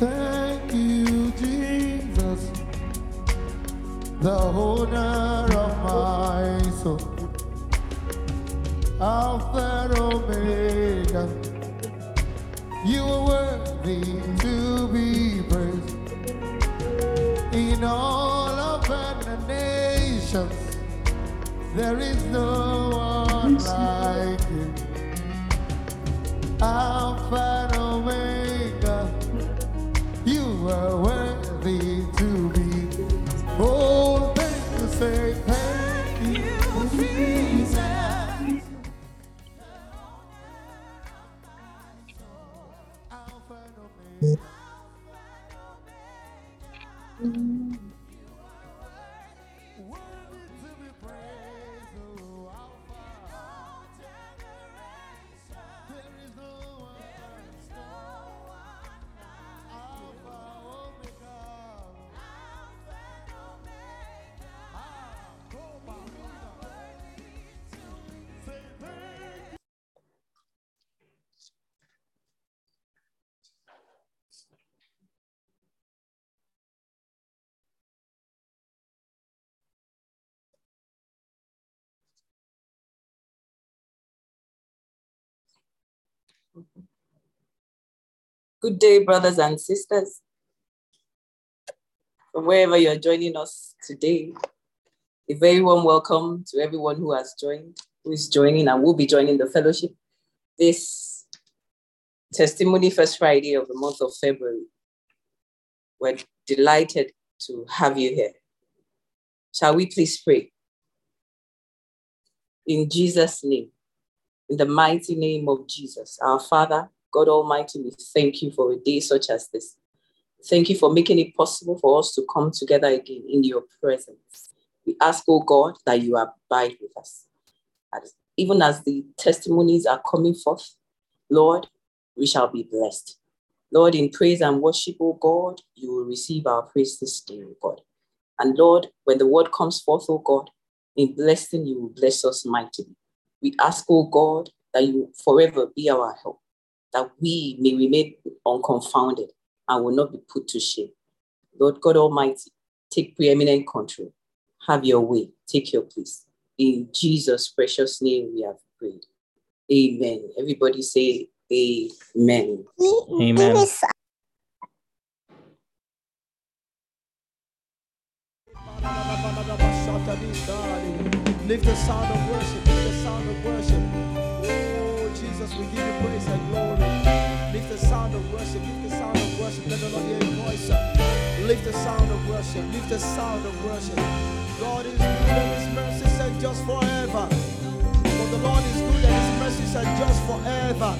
Thank you, Jesus, the owner of my soul, Alpha and Omega. You are worthy to be praised. In all of the nations, there is no one like you. Alpha and Omega, you are worthy to be. Oh, thank you, say thank you, Jesus. Good day, brothers and sisters. From wherever you're joining us today, a very warm welcome to everyone who has joined, who is joining and will be joining the fellowship this testimony first Friday of the month of February. We're delighted to have you here. Shall we please pray? In Jesus' name. In the mighty name of Jesus, our Father, God Almighty, we thank you for a day such as this. Thank you for making it possible for us to come together again in your presence. We ask, oh God, that you abide with us. Even as the testimonies are coming forth, Lord, we shall be blessed. Lord, in praise and worship, oh God, you will receive our praise this day, oh God. And Lord, when the word comes forth, oh God, in blessing, you will bless us mightily. We ask, oh God, that you forever be our help, that we may remain unconfounded and will not be put to shame. Lord God Almighty, take preeminent control. Have your way. Take your place. In Jesus' precious name we have prayed. Amen. Everybody say amen. Amen. Lift the sound of worship. Sound of worship. Oh Jesus, we give you praise and glory. Lift the sound of worship, lift the sound of worship. Let the Lord hear your voice. Lift the sound of worship, lift the sound of worship. God is good and his mercies are just forever. For the Lord is good and his mercies are just forever.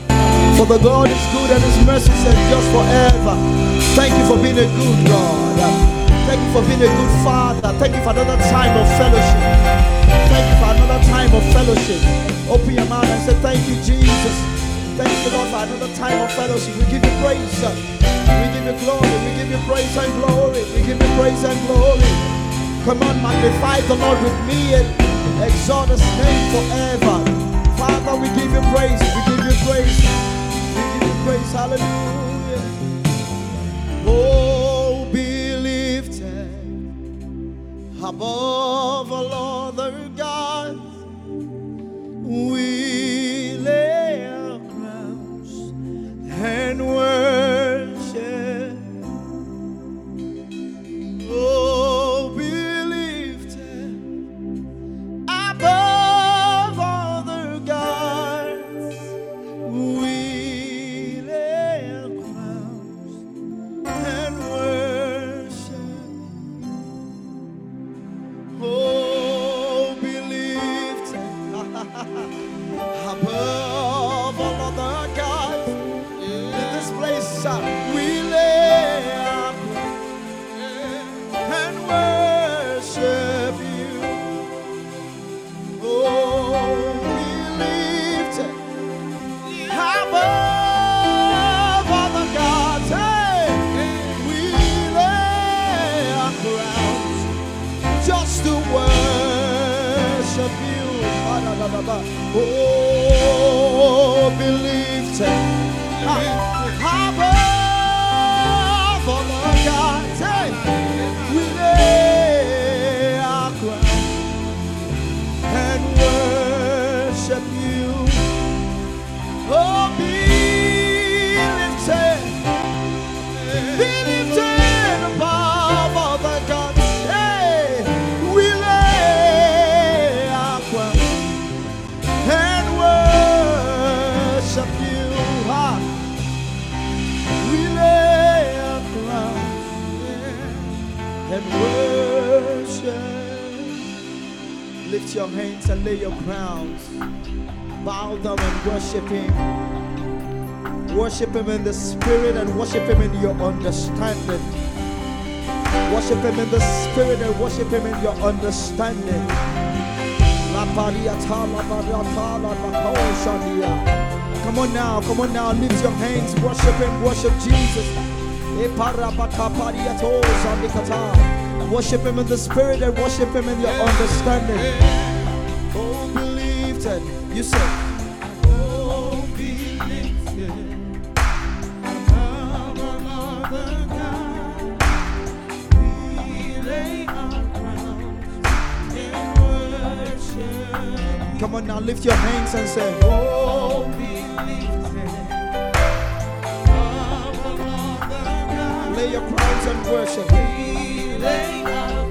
For the Lord is good and his mercies are just forever. Thank you for being a good God. Thank you for being a good father. Thank you for another time of fellowship. Thank you for another time of fellowship. Open your mouth and say, thank you, Jesus. Thank you, Lord, for another time of fellowship. We give you praise. We give you glory. We give you praise and glory. We give you praise and glory. Come on, magnify the Lord with me and exalt his name forever. Father, we give you praise. We give you praise. We give you praise. Hallelujah. Oh. Above all other gods, we lay our crowns and worship. Oh, be lifted above all other gods, we lay our crowns and worship. Oh, be lifted above all other gods. In this place we lay our crown and worship you. Oh, be lifted above all the gods. Hey, we lay our crown. Just the word. forever. Oh, be lifted above all the gods. We lay our crown and worship you. Oh, be lifted above all the gods. And worship. Lift your hands and lay your crowns. Bow down and worship him. Worship him in the spirit and worship him in your understanding. Worship him in the spirit and worship him in your understanding. Come on now, lift your hands, worship him, worship Jesus. Worship him in the spirit and worship him in your understanding. Oh, be lifted. You say, oh, be lifted above all the gods. We lay our crowns in worship. Come on now, lift your hands and say, oh, be lifted. Lay your crowns and worship. Lay our crowns and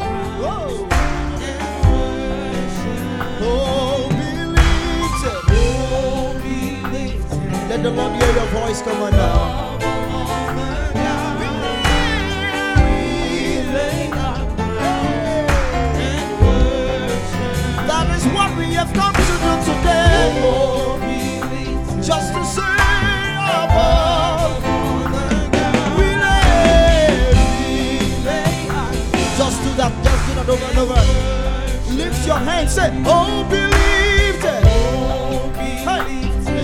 worship. Oh, be lifted. Oh, be lifted. Let the Lord hear your voice. Come on now. We lay our crowns and worship. That is what we have come to do today. Oh, be lifted. Just to say above. Just do that over and over. Lift your hands, say, oh, be lifted. Oh, be lifted. Hey.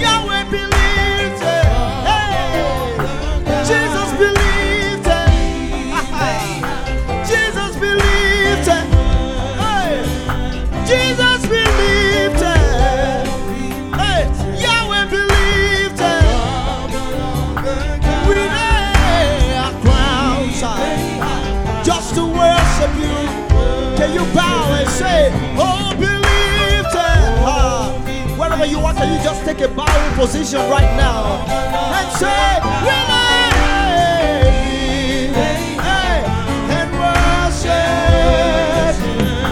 Yahweh, be lifted. Hey. Jesus, be lifted. Jesus, be lifted. Hey. Jesus, be lifted. Hey. Yahweh, be lifted. We lay our crowns just to worship. You. Can you bow and say, oh, be lifted? Wherever you are, can you just take a bowing position right now and say, we and worship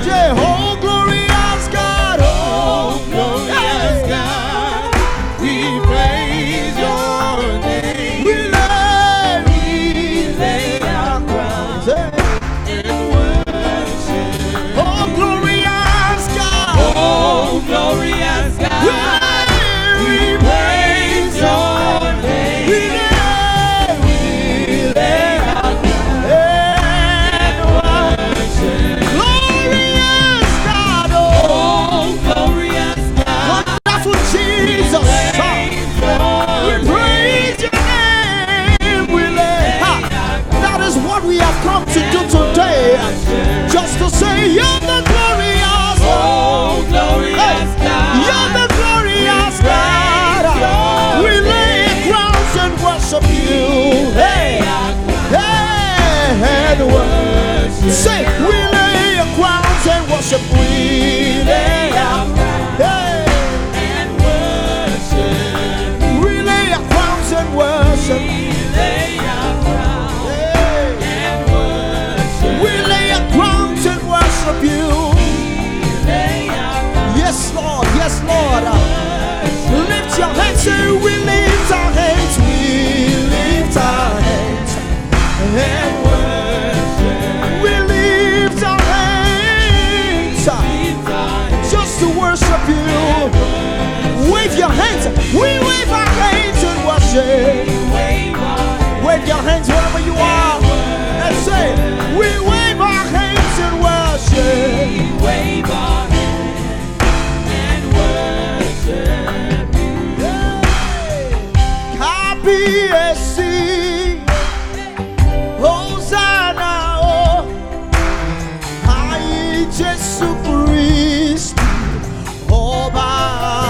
Jehovah, glorious God. Oh, glorious God, we praise your name. We lay our crowns. Glorious God, we praise your name. We lay our crowns and worship. Glorious God, oh, glorious God, wonderful Jesus. We praise your name. We lay. That is what we have come to do today, just to say you're the glorious. Oh, glorious. Of you, hey, and worship. Say, we lay our crowns and worship. We lay our crowns and worship. We lay our crowns and worship. We lay our crowns and worship you. Yes, Lord. Yes, Lord. Lift your hands, say, we lift our hands. And worship. We lift our hands just to worship you. Wave your hands. We wave our hands and worship. Wave your hands wherever you are and say, we wave our hands and worship. We wave our hands and worship. Happy. Jesus Christ, oh my.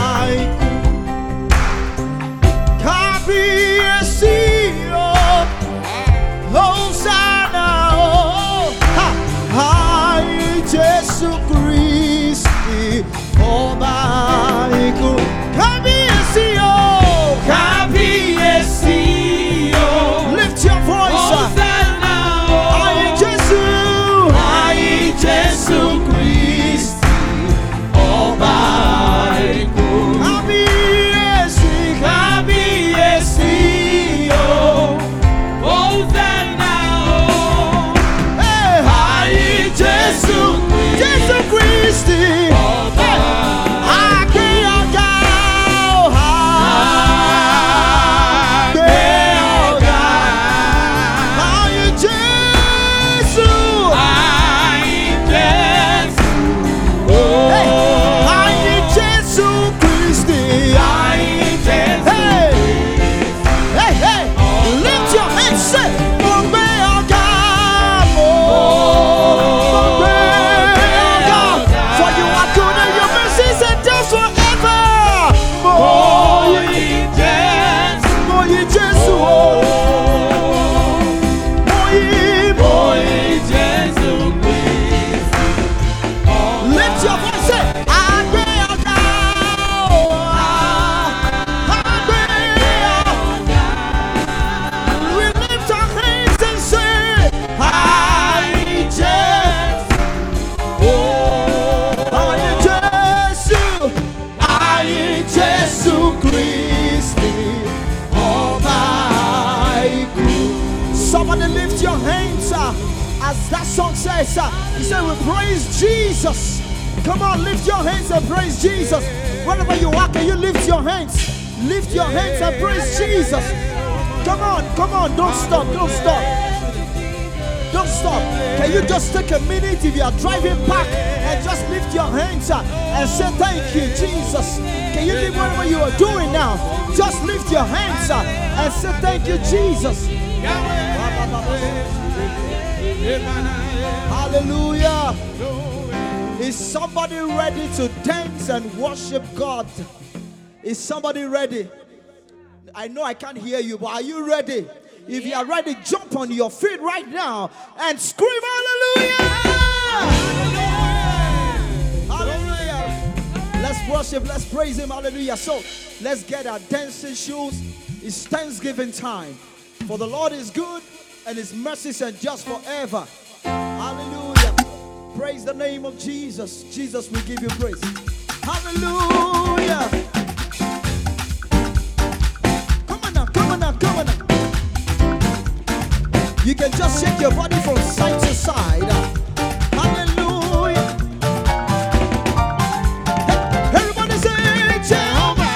as that song says, he said, we praise Jesus. Come on, lift your hands and praise Jesus. Wherever you are, can you lift your hands? Lift your hands and praise Jesus. Come on, come on, don't stop, don't stop. Don't stop. Can you just take a minute if you are driving back and just lift your hands and say thank you, Jesus. Can you leave whatever you are doing now? Just lift your hands and say thank you, Jesus. Hallelujah. Is somebody ready to dance and worship God? Is somebody ready? I know I can't hear you, but are you ready? If you are ready, jump on your feet right now and scream hallelujah! Hallelujah! Hallelujah! Let's worship, let's praise him, hallelujah. So let's get our dancing shoes. It's Thanksgiving time. For the Lord is good and his mercies endures forever. Hallelujah. Praise the name of Jesus. Jesus, we give you praise. Hallelujah! You can just shake your body from side to side. Hallelujah. Hey, everybody say, Jehovah,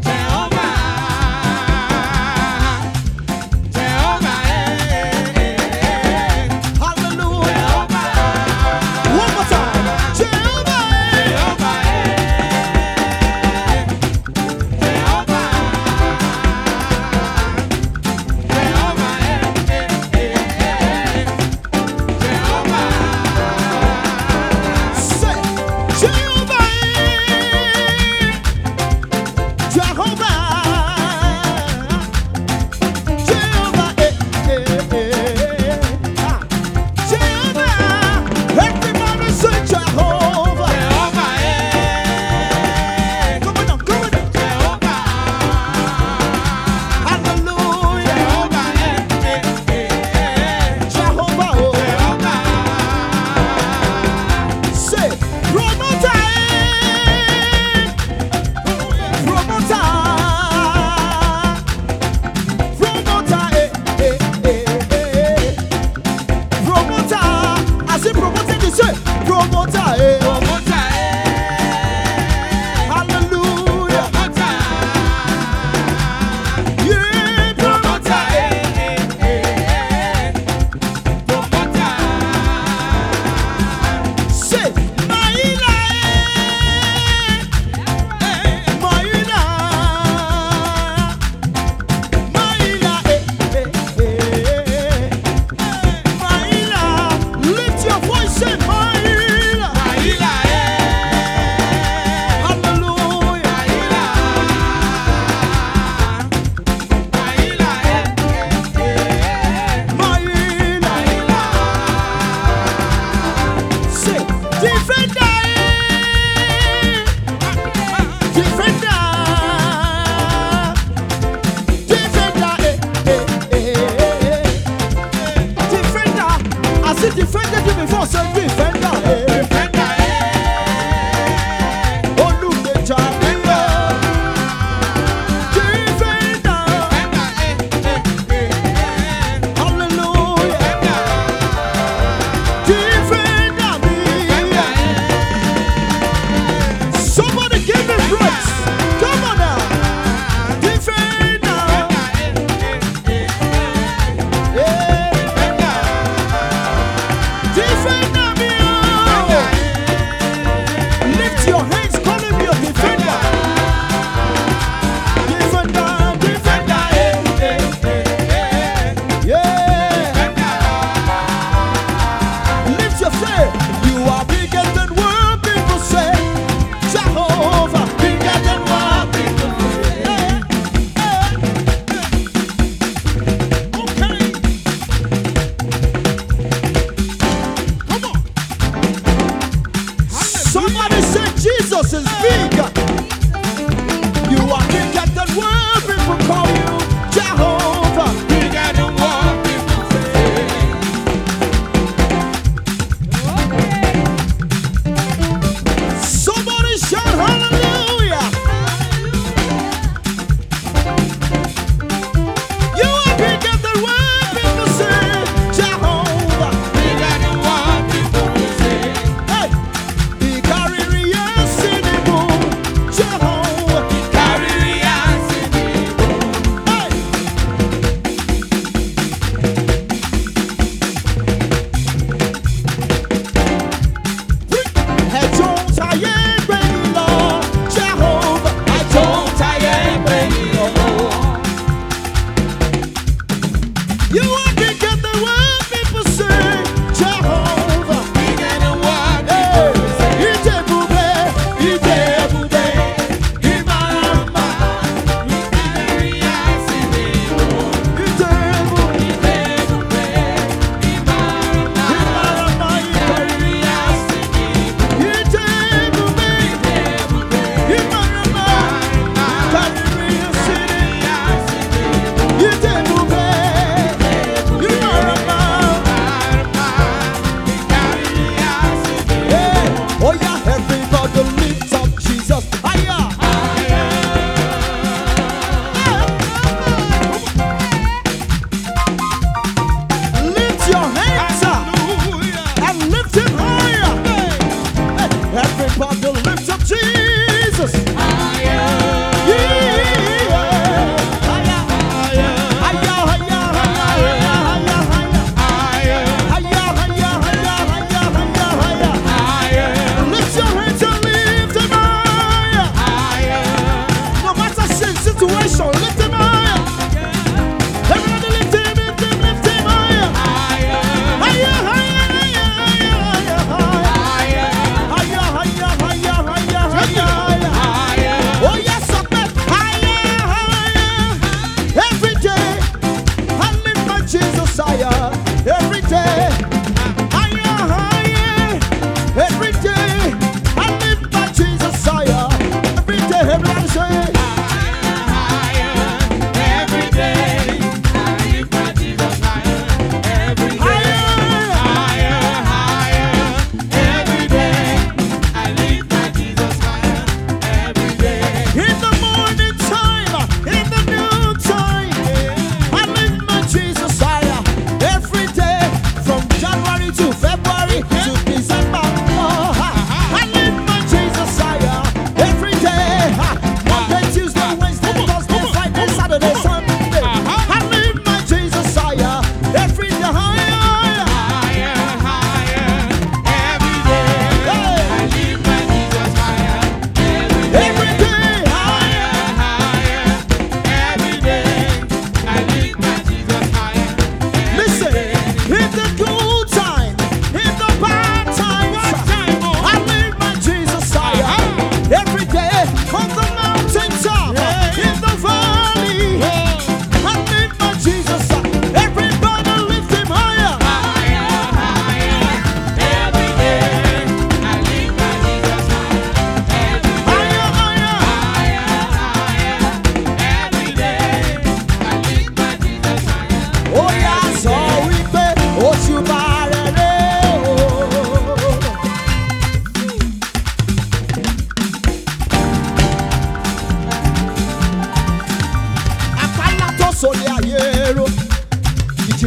Jehovah, Jehovah, hallelujah. One more time, Jehovah. One more time.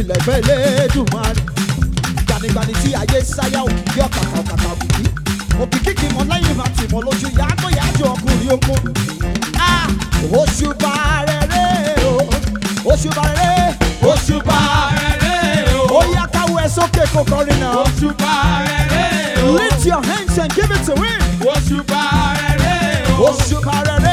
File bele duman. Gani gani ti aye saya o yo kaka kaka bi. O pikiki mo layin ma ti mo loju ya ko ya jo okun oko. Ah, Oṣùbàrẹ̀rẹ̀ o. Oṣùbàrẹ̀rẹ̀, Oṣùbàrẹ̀rẹ̀ o. O ya kawo esoke kokorin na. Oṣùbàrẹ̀rẹ̀ o. Lift your hands and give it to him. Oṣùbàrẹ̀rẹ̀ o. Oṣùbàrẹ̀rẹ̀.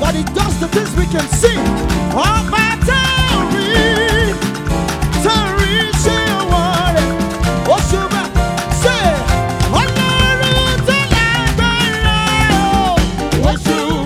But it does the things we can see. Oh, my Terry, Terry, she wanted. Oh, she said, oh, Lord, the light. Oh, she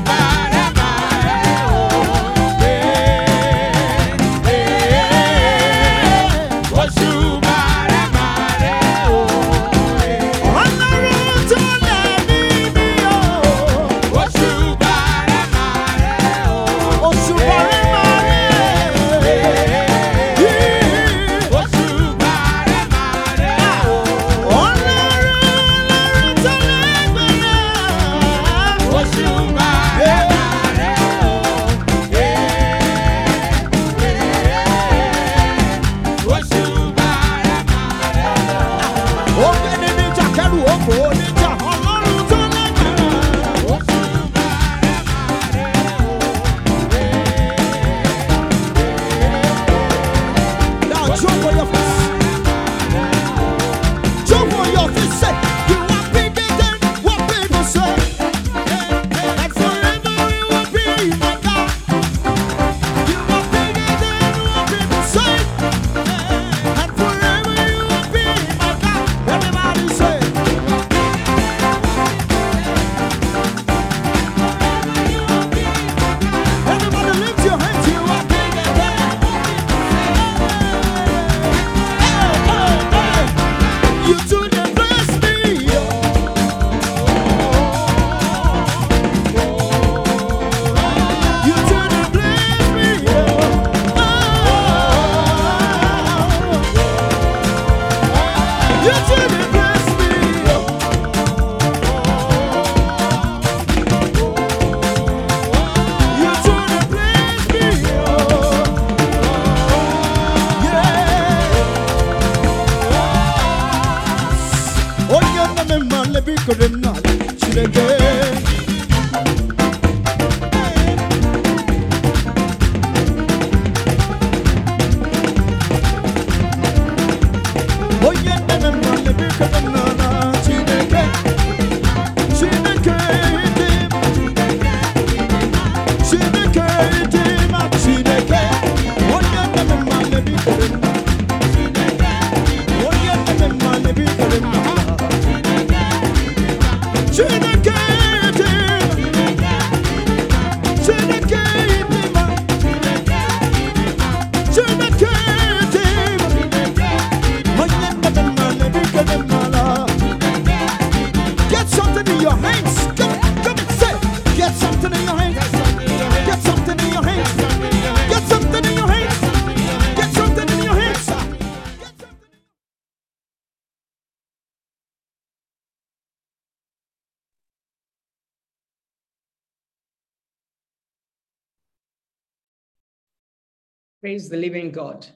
Praise the living God.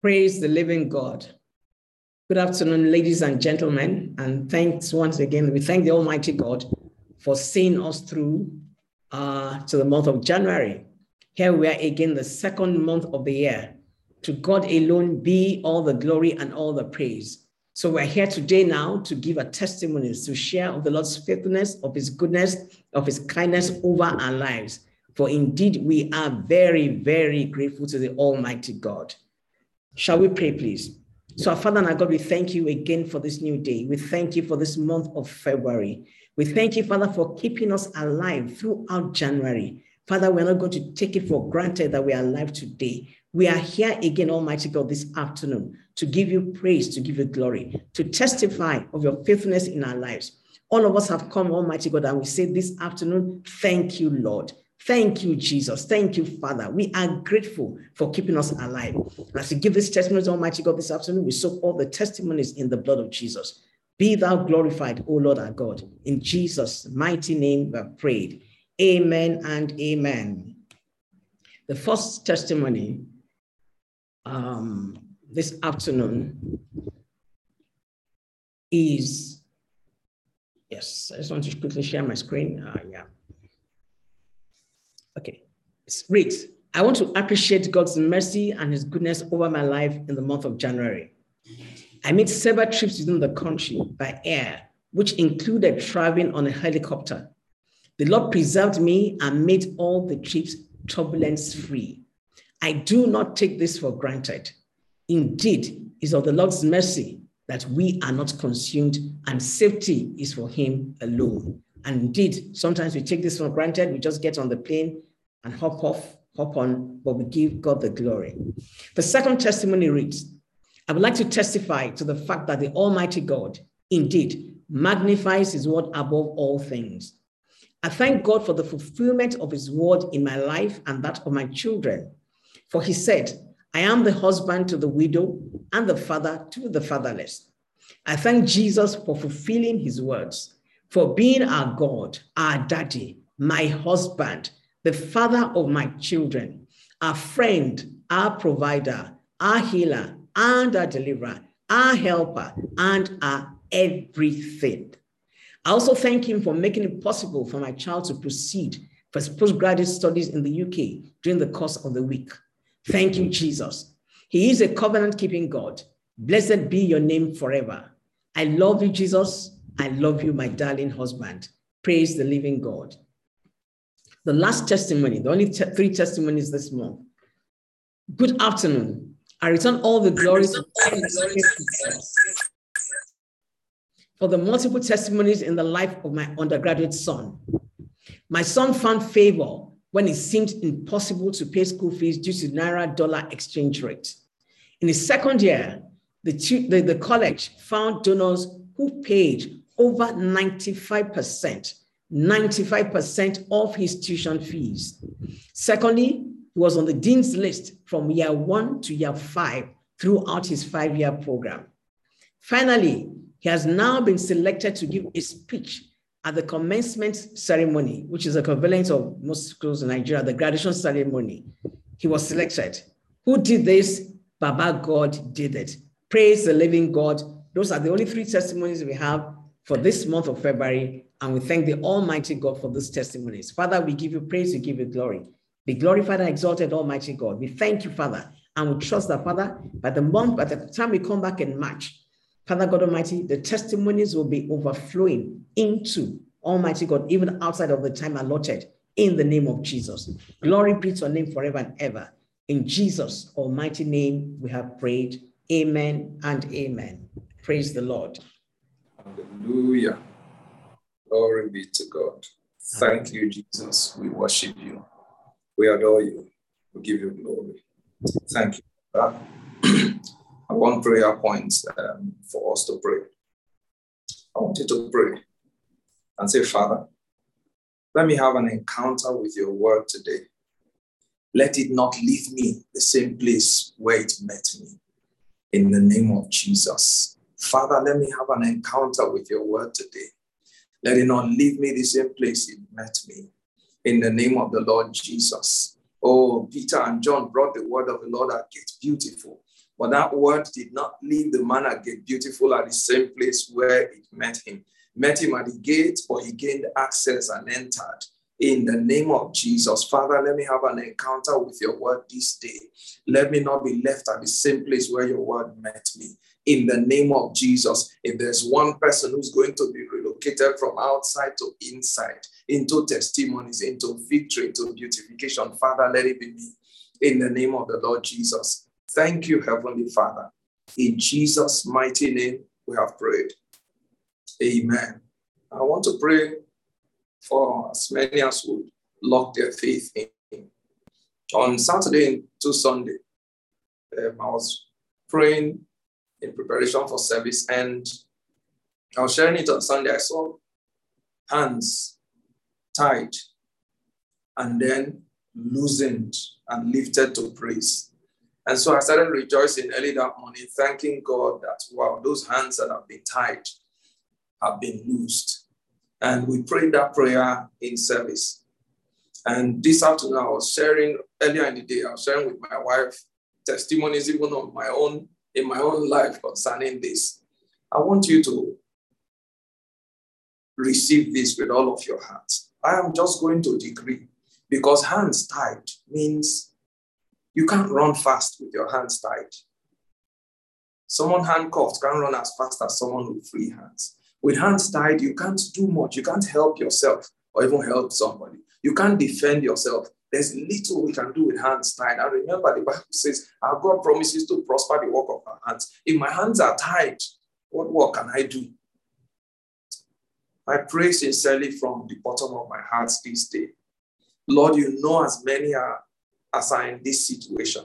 Praise the living God. Good afternoon, ladies and gentlemen. And thanks once again. We thank the Almighty God for seeing us through to the month of January. Here we are again, the second month of the year. To God alone be all the glory and all the praise. So we're here today now to give our testimonies, to share of the Lord's faithfulness, of his goodness, of his kindness over our lives. For indeed, we are very, very grateful to the Almighty God. Shall we pray, please? So our Father and our God, we thank you again for this new day. We thank you for this month of February. We thank you, Father, for keeping us alive throughout January. Father, we're not going to take it for granted that we are alive today. We are here again, Almighty God, this afternoon to give you praise, to give you glory, to testify of your faithfulness in our lives. All of us have come, Almighty God, and we say this afternoon, thank you, Lord. Thank you, Jesus. Thank you, Father. We are grateful for keeping us alive. As we give this testimony to Almighty God this afternoon, we soak all the testimonies in the blood of Jesus. Be thou glorified, O Lord our God. In Jesus' mighty name we have prayed. Amen and amen. The first testimony this afternoon is, yes, I just want to quickly share my screen. Okay, it's great. I want to appreciate God's mercy and his goodness over my life in the month of January. I made several trips within the country by air, which included traveling on a helicopter. The Lord preserved me and made all the trips turbulence-free. I do not take this for granted. Indeed, it's of the Lord's mercy that we are not consumed, and safety is for him alone. And indeed, sometimes we take this for granted. We just get on the plane and hop off, hop on, but we give God the glory. The second testimony reads, I would like to testify to the fact that the Almighty God indeed magnifies his word above all things. I thank God for the fulfillment of his word in my life and that of my children. For he said, I am the husband to the widow and the father to the fatherless. I thank Jesus for fulfilling his words, for being our God, our daddy, my husband, the father of my children, our friend, our provider, our healer, and our deliverer, our helper, and our everything. I also thank him for making it possible for my child to proceed for his postgraduate studies in the UK during the course of the week. Thank you, Jesus. He is a covenant-keeping God. Blessed be your name forever. I love you, Jesus. I love you, my darling husband. Praise the living God. The last testimony, the only three testimonies this month. Good afternoon. I return all the glories for the multiple testimonies in the life of my undergraduate son. My son found favor when it seemed impossible to pay school fees due to Naira-dollar exchange rate. In his second year, the college found donors who paid over 95% of his tuition fees. Secondly, he was on the dean's list from year 1 to year 5 throughout his 5-year program. Finally, he has now been selected to give a speech at the commencement ceremony, which is equivalent of most schools in Nigeria, the graduation ceremony. He was selected. Who did this? Baba God did it. Praise the living God. Those are the only three testimonies we have for this month of February, and we thank the Almighty God for those testimonies. Father, we give you praise, we give you glory. Be glorified and exalted, Almighty God. We thank you, Father, and we trust that, Father, by the time we come back in March, Father God Almighty, the testimonies will be overflowing into Almighty God, even outside of the time allotted, in the name of Jesus. Glory be to your name forever and ever. In Jesus' almighty name, we have prayed. Amen and amen. Praise the Lord. Hallelujah. Glory be to God. Thank you, Jesus. We worship you. We adore you. We give you glory. Thank you. One prayer point for us to pray. I want you to pray and say, Father, let me have an encounter with your word today. Let it not leave me the same place where it met me. In the name of Jesus. Father, let me have an encounter with your word today. Let it not leave me the same place it met me. In the name of the Lord Jesus. Oh, Peter and John brought the word of the Lord at Gate Beautiful. But that word did not leave the man at Gate Beautiful at the same place where it met him. Met him at the gate, but he gained access and entered. In the name of Jesus. Father, let me have an encounter with your word this day. Let me not be left at the same place where your word met me. In the name of Jesus. If there's one person who's going to be relocated from outside to inside, into testimonies, into victory, into beautification, Father, let it be me. In the name of the Lord Jesus. Thank you, Heavenly Father. In Jesus' mighty name, we have prayed. Amen. I want to pray for as many as would lock their faith in him. On Saturday and to Sunday, I was praying in preparation for service, and I was sharing it on Sunday. I saw hands tied and then loosened and lifted to praise. And so I started rejoicing early that morning, thanking God that, wow, those hands that have been tied have been loosed. And we prayed that prayer in service. And this afternoon, I was sharing, earlier in the day, I was sharing with my wife testimonies even on my own, in my own life concerning this. I want you to receive this with all of your heart. I am just going to decree, because hands tied means you can't run fast with your hands tied. Someone handcuffed can't run as fast as someone with free hands. With hands tied, you can't do much. You can't help yourself or even help somebody. You can't defend yourself. There's little we can do with hands tied. And remember, the Bible says, our God promises to prosper the work of our hands. If my hands are tied, what work can I do? I pray sincerely from the bottom of my heart this day. Lord, you know as many as are in this situation.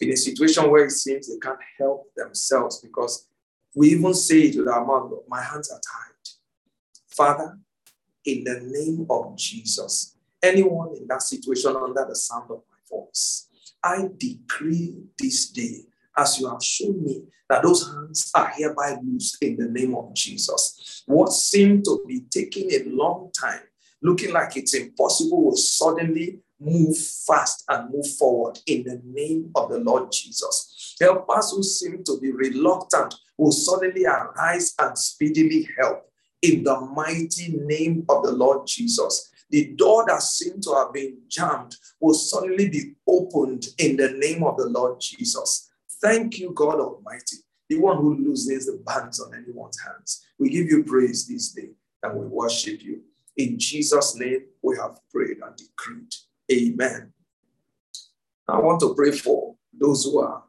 In a situation where it seems they can't help themselves, because we even say it with our mouth, my hands are tied. Father, in the name of Jesus, anyone in that situation under the sound of my voice, I decree this day, as you have shown me, that those hands are hereby loosed in the name of Jesus. What seemed to be taking a long time, looking like it's impossible, will suddenly move fast and move forward in the name of the Lord Jesus. Help us who seem to be reluctant will suddenly arise and speedily help in the mighty name of the Lord Jesus. The door that seemed to have been jammed will suddenly be opened in the name of the Lord Jesus. Thank you, God Almighty, the one who loosens the bands on anyone's hands. We give you praise this day and we worship you. In Jesus' name, we have prayed and decreed. Amen. I want to pray for those who are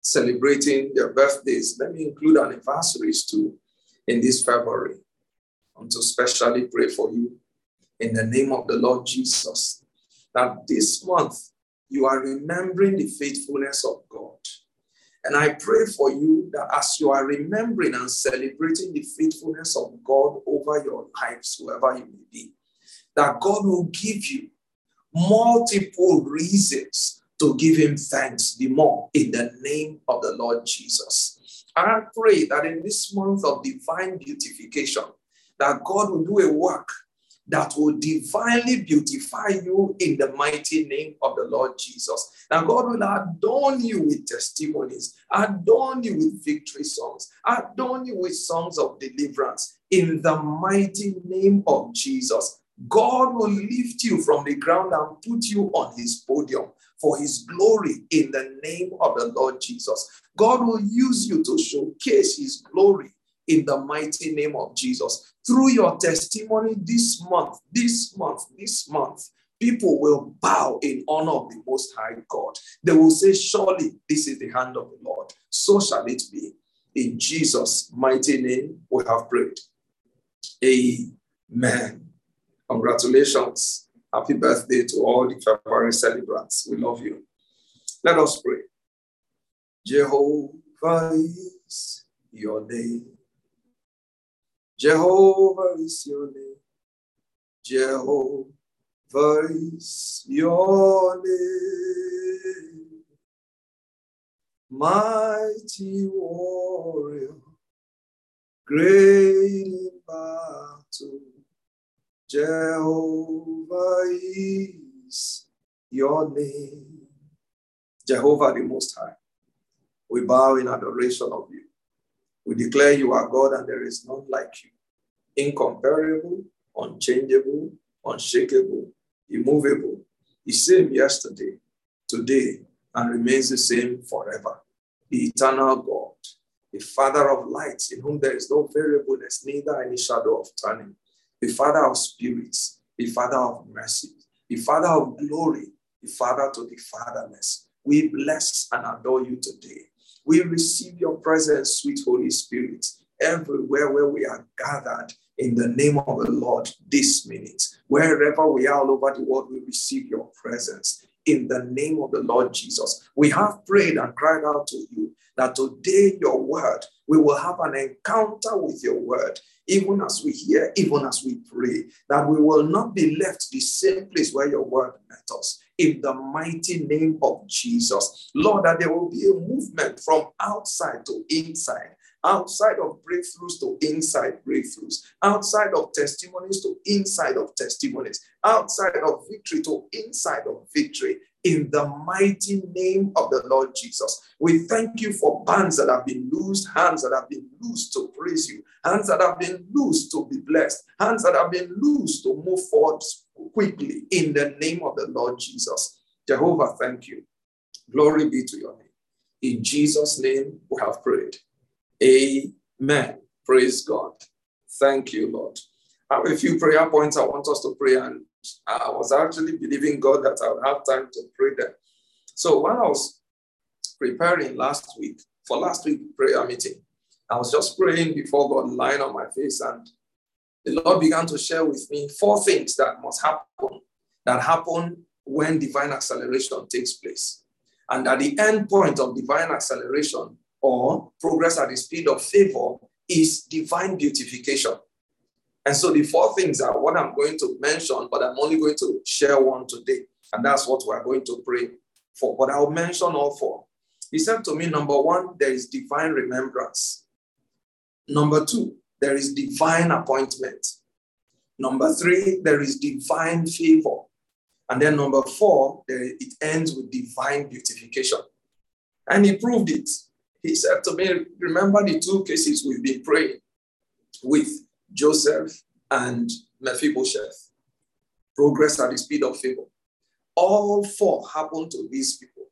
celebrating their birthdays. Let me include anniversaries too in this February. I want to specially pray for you in the name of the Lord Jesus, that this month you are remembering the faithfulness of God. And I pray for you that as you are remembering and celebrating the faithfulness of God over your lives, whoever you may be, that God will give you multiple reasons to give him thanks the more in the name of the Lord Jesus. And I pray that in this month of divine beautification, that God will do a work that will divinely beautify you in the mighty name of the Lord Jesus. Now God will adorn you with testimonies, adorn you with victory songs, adorn you with songs of deliverance in the mighty name of Jesus. God will lift you from the ground and put you on his podium for his glory in the name of the Lord Jesus. God will use you to showcase his glory in the mighty name of Jesus. Through your testimony this month, people will bow in honor of the Most High God. They will say, surely this is the hand of the Lord. So shall it be. In Jesus' mighty name, we have prayed. Amen. Congratulations. Happy birthday to all the February celebrants. We love you. Let us pray. Jehovah is your name. Jehovah is your name. Jehovah is your name. Mighty warrior, great in battle, Jehovah is your name. Jehovah the Most High, we bow in adoration of you. We declare you are God and there is none like you. Incomparable, unchangeable, unshakable, immovable. The same yesterday, today, and remains the same forever. The eternal God, the Father of lights, in whom there is no variableness, neither any shadow of turning. The Father of spirits, the Father of mercy, the Father of glory, the Father to the fatherless. We bless and adore you today. We receive your presence, sweet Holy Spirit, everywhere where we are gathered in the name of the Lord this minute. Wherever we are all over the world, we receive your presence in the name of the Lord Jesus. We have prayed and cried out to you that today your word, we will have an encounter with your word, even as we hear, even as we pray, that we will not be left the same place where your word met us. In the mighty name of Jesus, Lord, that there will be a movement from outside to inside, outside of breakthroughs to inside breakthroughs, outside of testimonies to inside of testimonies, outside of victory to inside of victory. In the mighty name of the Lord Jesus, we thank you for bands that have been loosed, hands that have been loosed to praise you, hands that have been loosed to be blessed, hands that have been loosed to move forward quickly in the name of the Lord Jesus. Jehovah, thank you. Glory be to your name. In Jesus' name, we have prayed. Amen. Praise God. Thank you, Lord. I have a few prayer points I want us to pray, and I was actually believing God that I would have time to pray them. So when I was preparing last week, for last week's prayer meeting, I was just praying before God, lying on my face, and the Lord began to share with me 4 things that must happen, that happen when divine acceleration takes place. And at the end point of divine acceleration, or progress at the speed of favor, is divine beautification. And so the 4 things are what I'm going to mention, but I'm only going to share one today. And that's what we're going to pray for. But I'll mention all 4. He said to me, number 1, there is divine remembrance. Number 2, there is divine appointment. Number 3, there is divine favor. And then number 4, it ends with divine beautification. And he proved it. He said to me, remember the 2 cases we've been praying with, Joseph and Mephibosheth, progress at the speed of favor. All 4 happened to these people.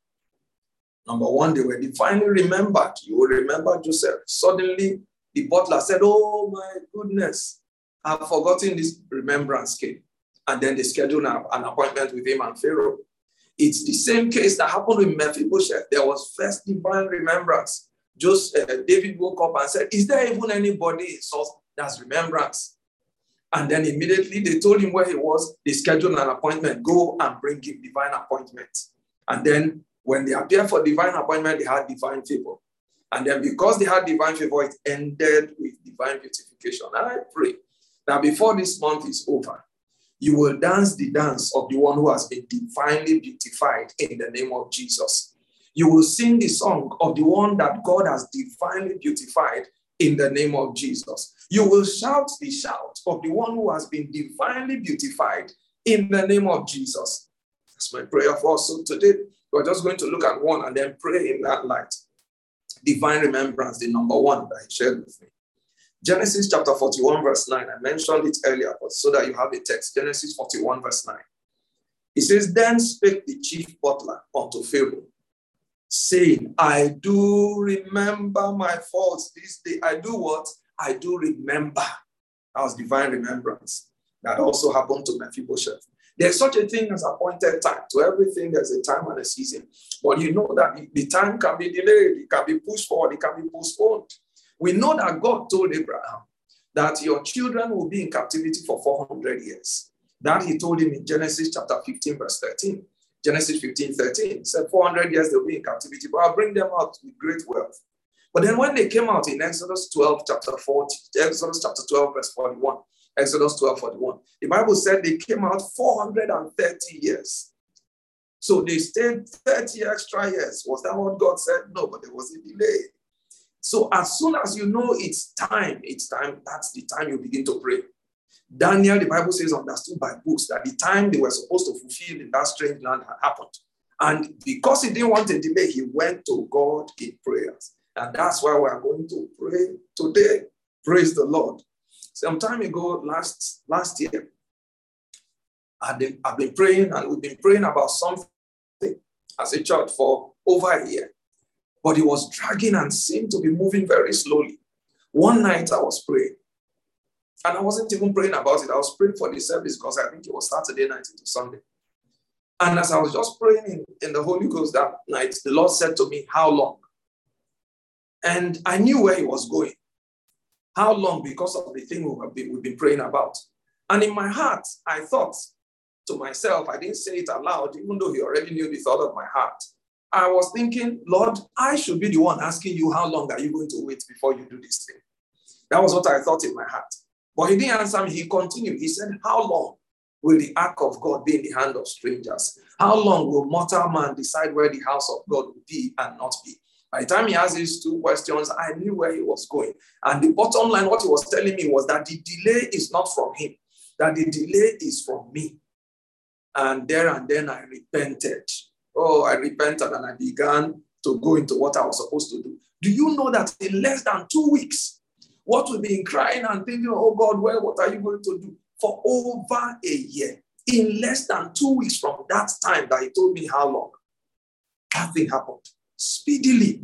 Number 1, they were divinely remembered. You will remember Joseph. Suddenly, the butler said, oh my goodness, I've forgotten this remembrance came. And then they scheduled an appointment with him and Pharaoh. It's the same case that happened with Mephibosheth. There was first divine remembrance. David woke up and said, is there even anybody that's remembrance? And then immediately they told him where he was. They scheduled an appointment. Go and bring him divine appointment. And then when they appeared for divine appointment, they had divine favor. And then because they had divine favor, it ended with divine beautification. And I pray that before this month is over, you will dance the dance of the one who has been divinely beautified in the name of Jesus. You will sing the song of the one that God has divinely beautified in the name of Jesus. You will shout the shout of the one who has been divinely beautified in the name of Jesus. That's my prayer for us. So today, we're just going to look at one and then pray in that light. Divine remembrance, the number 1 that he shared with me. Genesis chapter 41, verse 9. I mentioned it earlier, but so that you have a text. Genesis 41, verse 9. It says, then spake the chief butler unto Pharaoh, saying, I do remember my faults this day. I do what? I do remember. That was divine remembrance. That also happened to Mephibosheth. There's such a thing as appointed time. To everything, there's a time and a season. But you know that the time can be delayed. It can be pushed forward. It can be postponed. We know that God told Abraham that your children will be in captivity for 400 years. That he told him in Genesis chapter 15, verse 13. Genesis 15, 13. He said 400 years they'll be in captivity, but I'll bring them out with great wealth. But then when they came out in Exodus chapter 12, verse 41, Exodus 12, 41, the Bible said they came out 430 years. So they stayed 30 extra years. Was that what God said? No, but there was a delay. So as soon as you know it's time, that's the time you begin to pray. Daniel, the Bible says, understood by books that the time they were supposed to fulfill in that strange land had happened. And because he didn't want a delay, he went to God in prayers. And that's why we are going to pray today. Praise the Lord. Some time ago, last year, I've been praying, and we've been praying about something as a church for over a year. But it was dragging and seemed to be moving very slowly. One night I was praying. And I wasn't even praying about it. I was praying for the service because I think it was Saturday night into Sunday. And as I was just praying in the Holy Ghost that night, the Lord said to me, how long? And I knew where he was going. How long? Because of the thing we've been praying about. And in my heart, I thought to myself. I didn't say it aloud, even though he already knew the thought of my heart. I was thinking, Lord, I should be the one asking you, how long are you going to wait before you do this thing? That was what I thought in my heart. But he didn't answer me. He continued. He said, how long will the ark of God be in the hand of strangers? How long will mortal man decide where the house of God will be and not be? By the time he asked these two questions, I knew where he was going. And the bottom line, what he was telling me was that the delay is not from him, that the delay is from me. And then I repented. Oh, I repented and I began to go into what I was supposed to do. Do you know that in less than 2 weeks, what we've been crying and thinking, oh God, well, what are you going to do? For over a year, in less than 2 weeks from that time that he told me how long, nothing happened. Speedily,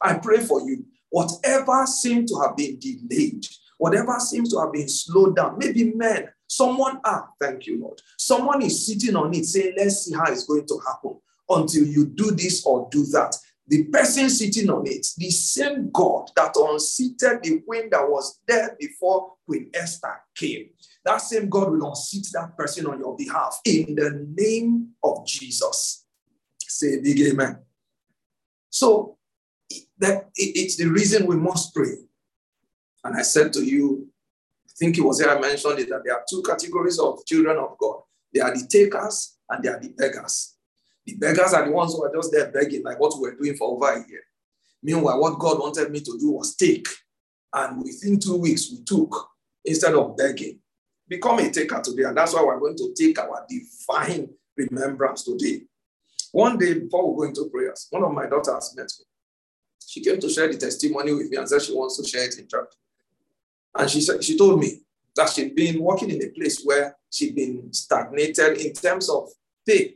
I pray for you. Whatever seemed to have been delayed, whatever seems to have been slowed down, maybe men, someone, thank you, Lord. Someone is sitting on it saying, let's see how it's going to happen until you do this or do that. The person sitting on it, the same God that unseated the queen that was there before Queen Esther came, that same God will unseat that person on your behalf in the name of Jesus. Say a big amen. So it's the reason we must pray. And I said to you, I think it was here I mentioned it, that there are two categories of children of God. They are the takers and they are the beggars. The beggars are the ones who are just there begging, like what we were doing for over a year. Meanwhile, what God wanted me to do was take. And within 2 weeks, we took instead of begging. Become a taker today. And that's why we're going to take our divine remembrance today. One day before we go into prayers, one of my daughters met me. She came to share the testimony with me and said she wants to share it in church. And she said, she told me that she'd been working in a place where she'd been stagnated in terms of pay.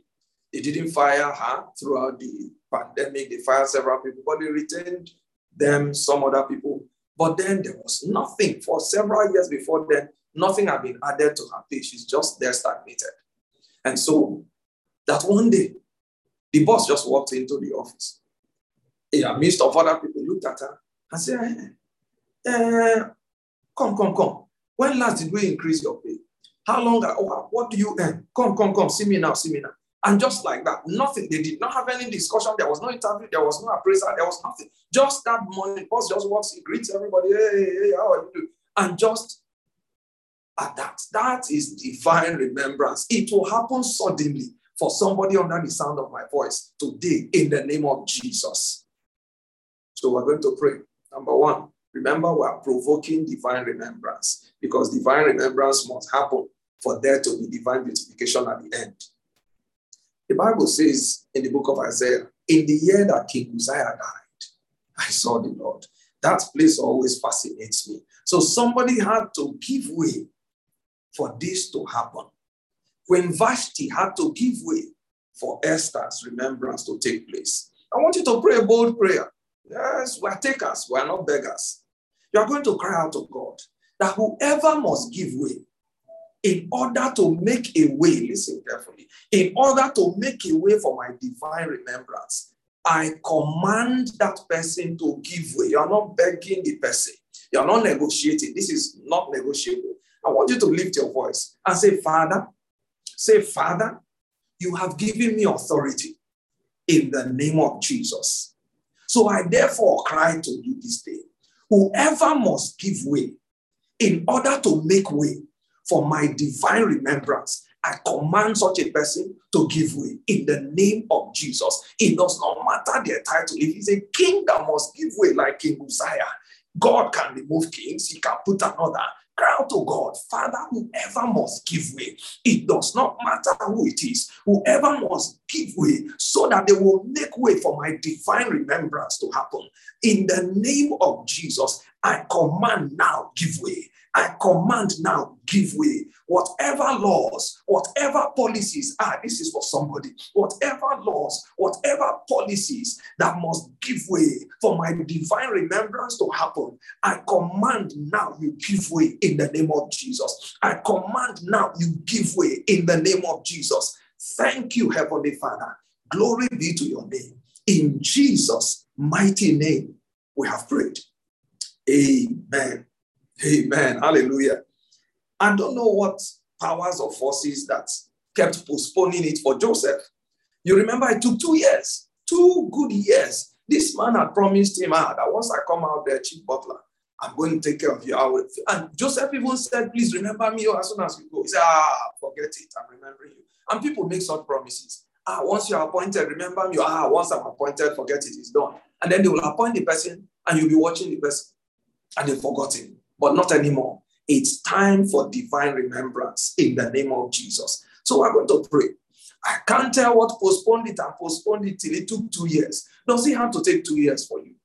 They didn't fire her throughout the pandemic. They fired several people, but they retained them, some other people. But then there was nothing. For several years before then, nothing had been added to her pay. She's just there stagnated. And so that one day, the boss just walked into the office. In the midst of other people, looked at her and said, come. When last did we increase your pay? How long? What do you earn? Come. See me now. And just like that, nothing. They did not have any discussion. There was no interview. There was no appraisal. There was nothing. Just that morning, boss just walks, he greets everybody. Hey, how are you doing? And just at that, that is divine remembrance. It will happen suddenly for somebody under the sound of my voice today in the name of Jesus. So we're going to pray. Number one, remember we are provoking divine remembrance because divine remembrance must happen for there to be divine beautification at the end. The Bible says in the book of Isaiah, in the year that King Uzziah died, I saw the Lord. That place always fascinates me. So somebody had to give way for this to happen. When Vashti had to give way for Esther's remembrance to take place. I want you to pray a bold prayer. Yes, we are takers, we are not beggars. You are going to cry out to God that whoever must give way, in order to make a way, listen carefully, in order to make a way for my divine remembrance, I command that person to give way. You are not begging the person. You are not negotiating. This is not negotiable. I want you to lift your voice and say, Father, you have given me authority in the name of Jesus. So I therefore cry to you this day, whoever must give way in order to make way, for my divine remembrance, I command such a person to give way in the name of Jesus. It does not matter their title. If it's a king that must give way like King Uzziah, God can remove kings. He can put another. Cry out to God, Father, whoever must give way, it does not matter who it is, whoever must give way so that they will make way for my divine remembrance to happen. In the name of Jesus, I command now, give way. I command now, give way. Whatever laws, whatever policies, this is for somebody. Whatever laws, whatever policies that must give way for my divine remembrance to happen, I command now you give way in the name of Jesus. I command now you give way in the name of Jesus. Thank you, Heavenly Father. Glory be to your name. In Jesus' mighty name, we have prayed. Amen. Amen. Hallelujah. I don't know what powers or forces that kept postponing it for Joseph. You remember it took 2 years, 2 good years. This man had promised him, that once I come out there, chief butler, I'm going to take care of you. And Joseph even said, please remember me as soon as we go. He said, forget it, I'm remembering you. And people make such promises. Once you're appointed, remember me. Once I'm appointed, forget it, it's done. And then they will appoint the person and you'll be watching the person. And they've forgotten, but not anymore. It's time for divine remembrance in the name of Jesus. So we're going to pray. I can't tell what postponed it till it took 2 years. Does it have to take 2 years for you?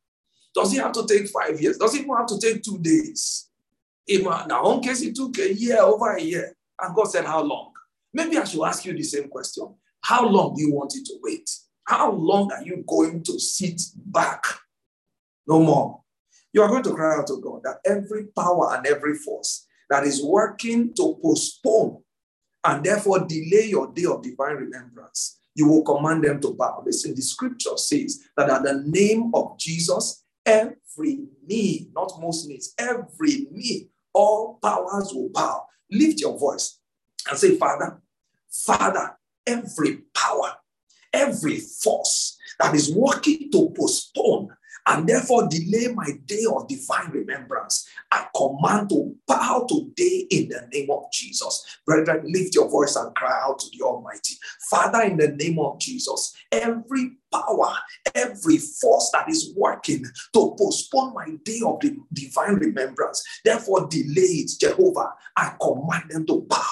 Does it have to take 5 years? Does it even have to take 2 days? In our own case, it took over a year. And God said, how long? Maybe I should ask you the same question. How long do you want it to wait? How long are you going to sit back? No more. You are going to cry out to God that every power and every force that is working to postpone and therefore delay your day of divine remembrance, you will command them to bow. Listen, the scripture says that at the name of Jesus, every knee, not most knees, every knee, all powers will bow. Lift your voice and say, Father, every power, every force that is working to postpone and therefore delay my day of divine remembrance, I command to bow today in the name of Jesus. Brethren, lift your voice and cry out to the Almighty. Father, in the name of Jesus, every power, every force that is working to postpone my day of the divine remembrance, therefore delay it, Jehovah, I command them to bow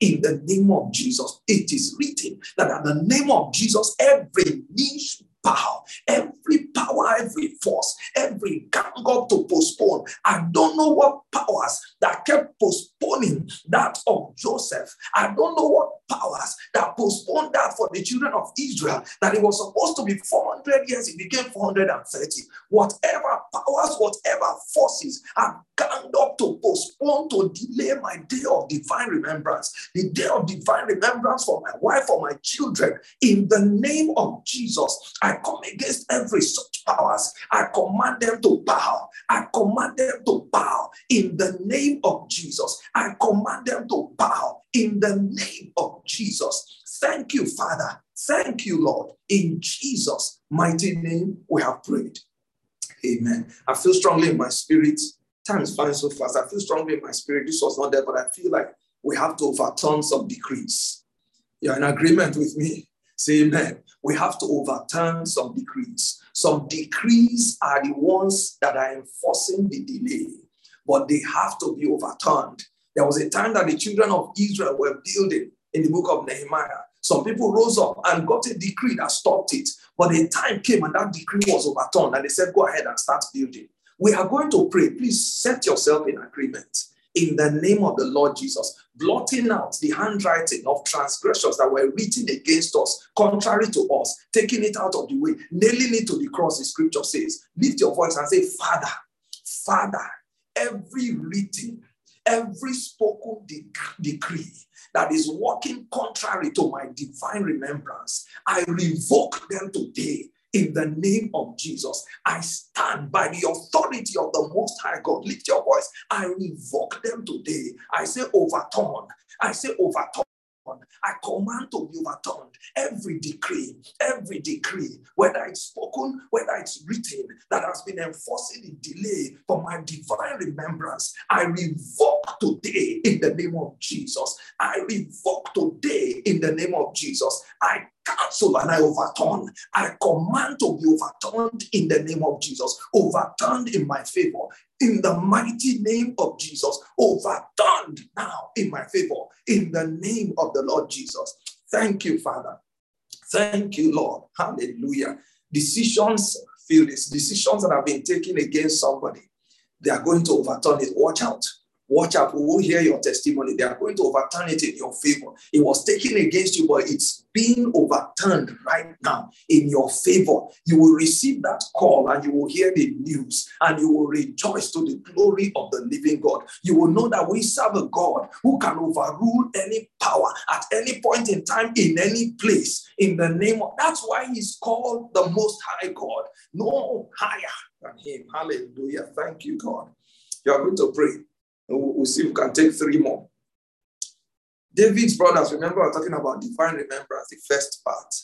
in the name of Jesus. It is written that at the name of Jesus, every knee should bow, every power, every force, every gang up to postpone. I don't know what powers that kept postponing that of Joseph. I don't know what powers that postponed that for the children of Israel, that it was supposed to be 400 years, it became 430. Whatever powers, whatever forces have ganged up to postpone, to delay my day of divine remembrance, the day of divine remembrance for my wife, for my children, in the name of Jesus, I come against every such powers. I command them to bow. I command them to bow in the name of Jesus. I command them to bow in the name of Jesus. Thank you, Father. Thank you, Lord. In Jesus' mighty name, we have prayed. Amen. I feel strongly in my spirit. Time is flying so fast. I feel strongly in my spirit. This was not there, but I feel like we have to overturn some decrees. You're in agreement with me? Say amen. We have to overturn some decrees. Some decrees are the ones that are enforcing the delay, but they have to be overturned. There was a time that the children of Israel were building in the book of Nehemiah. Some people rose up and got a decree that stopped it, but a time came and that decree was overturned and they said, go ahead and start building. We are going to pray. Please set yourself in agreement in the name of the Lord Jesus, blotting out the handwriting of transgressions that were written against us, contrary to us, taking it out of the way, nailing it to the cross, the scripture says. Lift your voice and say, Father, every written, every spoken decree that is working contrary to my divine remembrance, I revoke them today. In the name of Jesus, I stand by the authority of the Most High God. Lift your voice. I revoke them today. I say overturn. I say overturn. I command to be overturned every decree, whether it's spoken, whether it's written, that has been enforcing the delay for my divine remembrance. I revoke today in the name of Jesus. I revoke today in the name of Jesus. I cancel and I overturn. I command to be overturned in the name of Jesus. Overturned in my favor. In the mighty name of Jesus, overturned now in my favor, in the name of the Lord Jesus. Thank you, Father. Thank you, Lord. Hallelujah. Decisions, feel this, decisions that have been taken against somebody, they are going to overturn it. Watch out. Watch out. We will hear your testimony. They are going to overturn it in your favor. It was taken against you, but it's being overturned right now in your favor. You will receive that call and you will hear the news and you will rejoice to the glory of the living God. You will know that we serve a God who can overrule any power at any point in time, in any place, in the name of. That's why he's called the Most High God. No higher than him. Hallelujah. Thank you, God. You are going to pray. We'll see if we can take 3 more. David's brothers, remember we're talking about divine remembrance, the first part.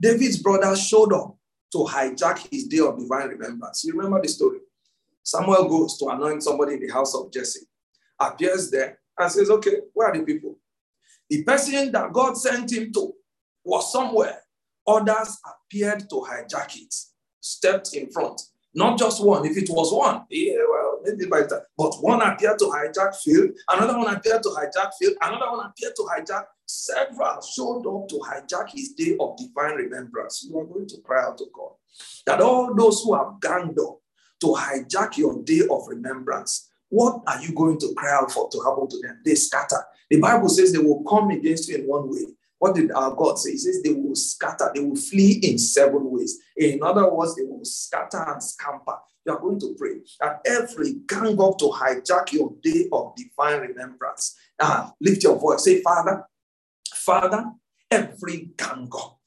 David's brothers showed up to hijack his day of divine remembrance. You remember the story? Samuel goes to anoint somebody in the house of Jesse, appears there and says, okay, where are the people? The person that God sent him to was somewhere. Others appeared to hijack it, stepped in front. Not just one. If it was one, yeah, well, maybe by that. But one appeared to hijack field, another one appeared to hijack field, another one appeared to hijack. Several showed up to hijack his day of divine remembrance. You are going to cry out to God that all those who have ganged up to hijack your day of remembrance, what are you going to cry out for to happen to them? They scatter. The Bible says they will come against you in one way. What did our God say? He says they will scatter, they will flee in seven ways. In other words, they will scatter and scamper. You are going to pray that every gang up to hijack your day of divine remembrance. Lift your voice. Say, Father, every gang up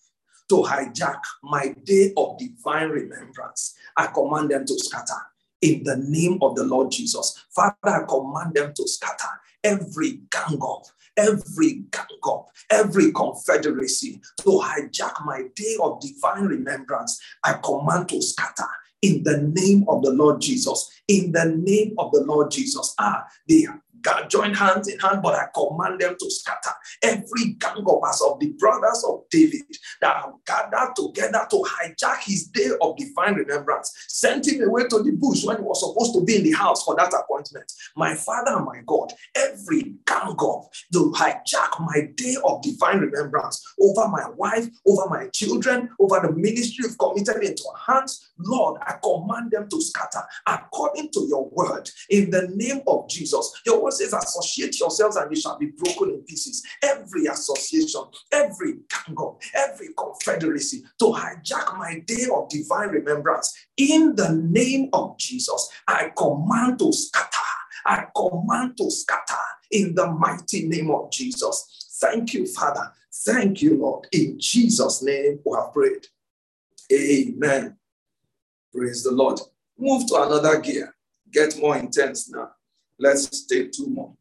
to hijack my day of divine remembrance, I command them to scatter. In the name of the Lord Jesus, Father, I command them to scatter. Every gang up, every gang up, every confederacy to hijack my day of divine remembrance, I command to scatter. In the name of the Lord Jesus, in the name of the Lord Jesus, they joined hands in hand, but I command them to scatter. Every gang up as of the brothers of David that have gathered together to hijack his day of divine remembrance, sent him away to the bush when he was supposed to be in the house for that appointment. My Father, my God, every gang up to hijack my day of divine remembrance over my wife, over my children, over the ministry you've committed into our hands, Lord, I command them to scatter according to your word. In the name of Jesus, your word says, associate yourselves and you shall be broken in pieces. Every association, every gang up, every confederacy to hijack my day of divine remembrance, in the name of Jesus, I command to scatter. I command to scatter in the mighty name of Jesus. Thank you, Father. Thank you, Lord. In Jesus' name we have prayed. Amen. Praise the Lord. Move to another gear. Get more intense now. Let's stay 2 more.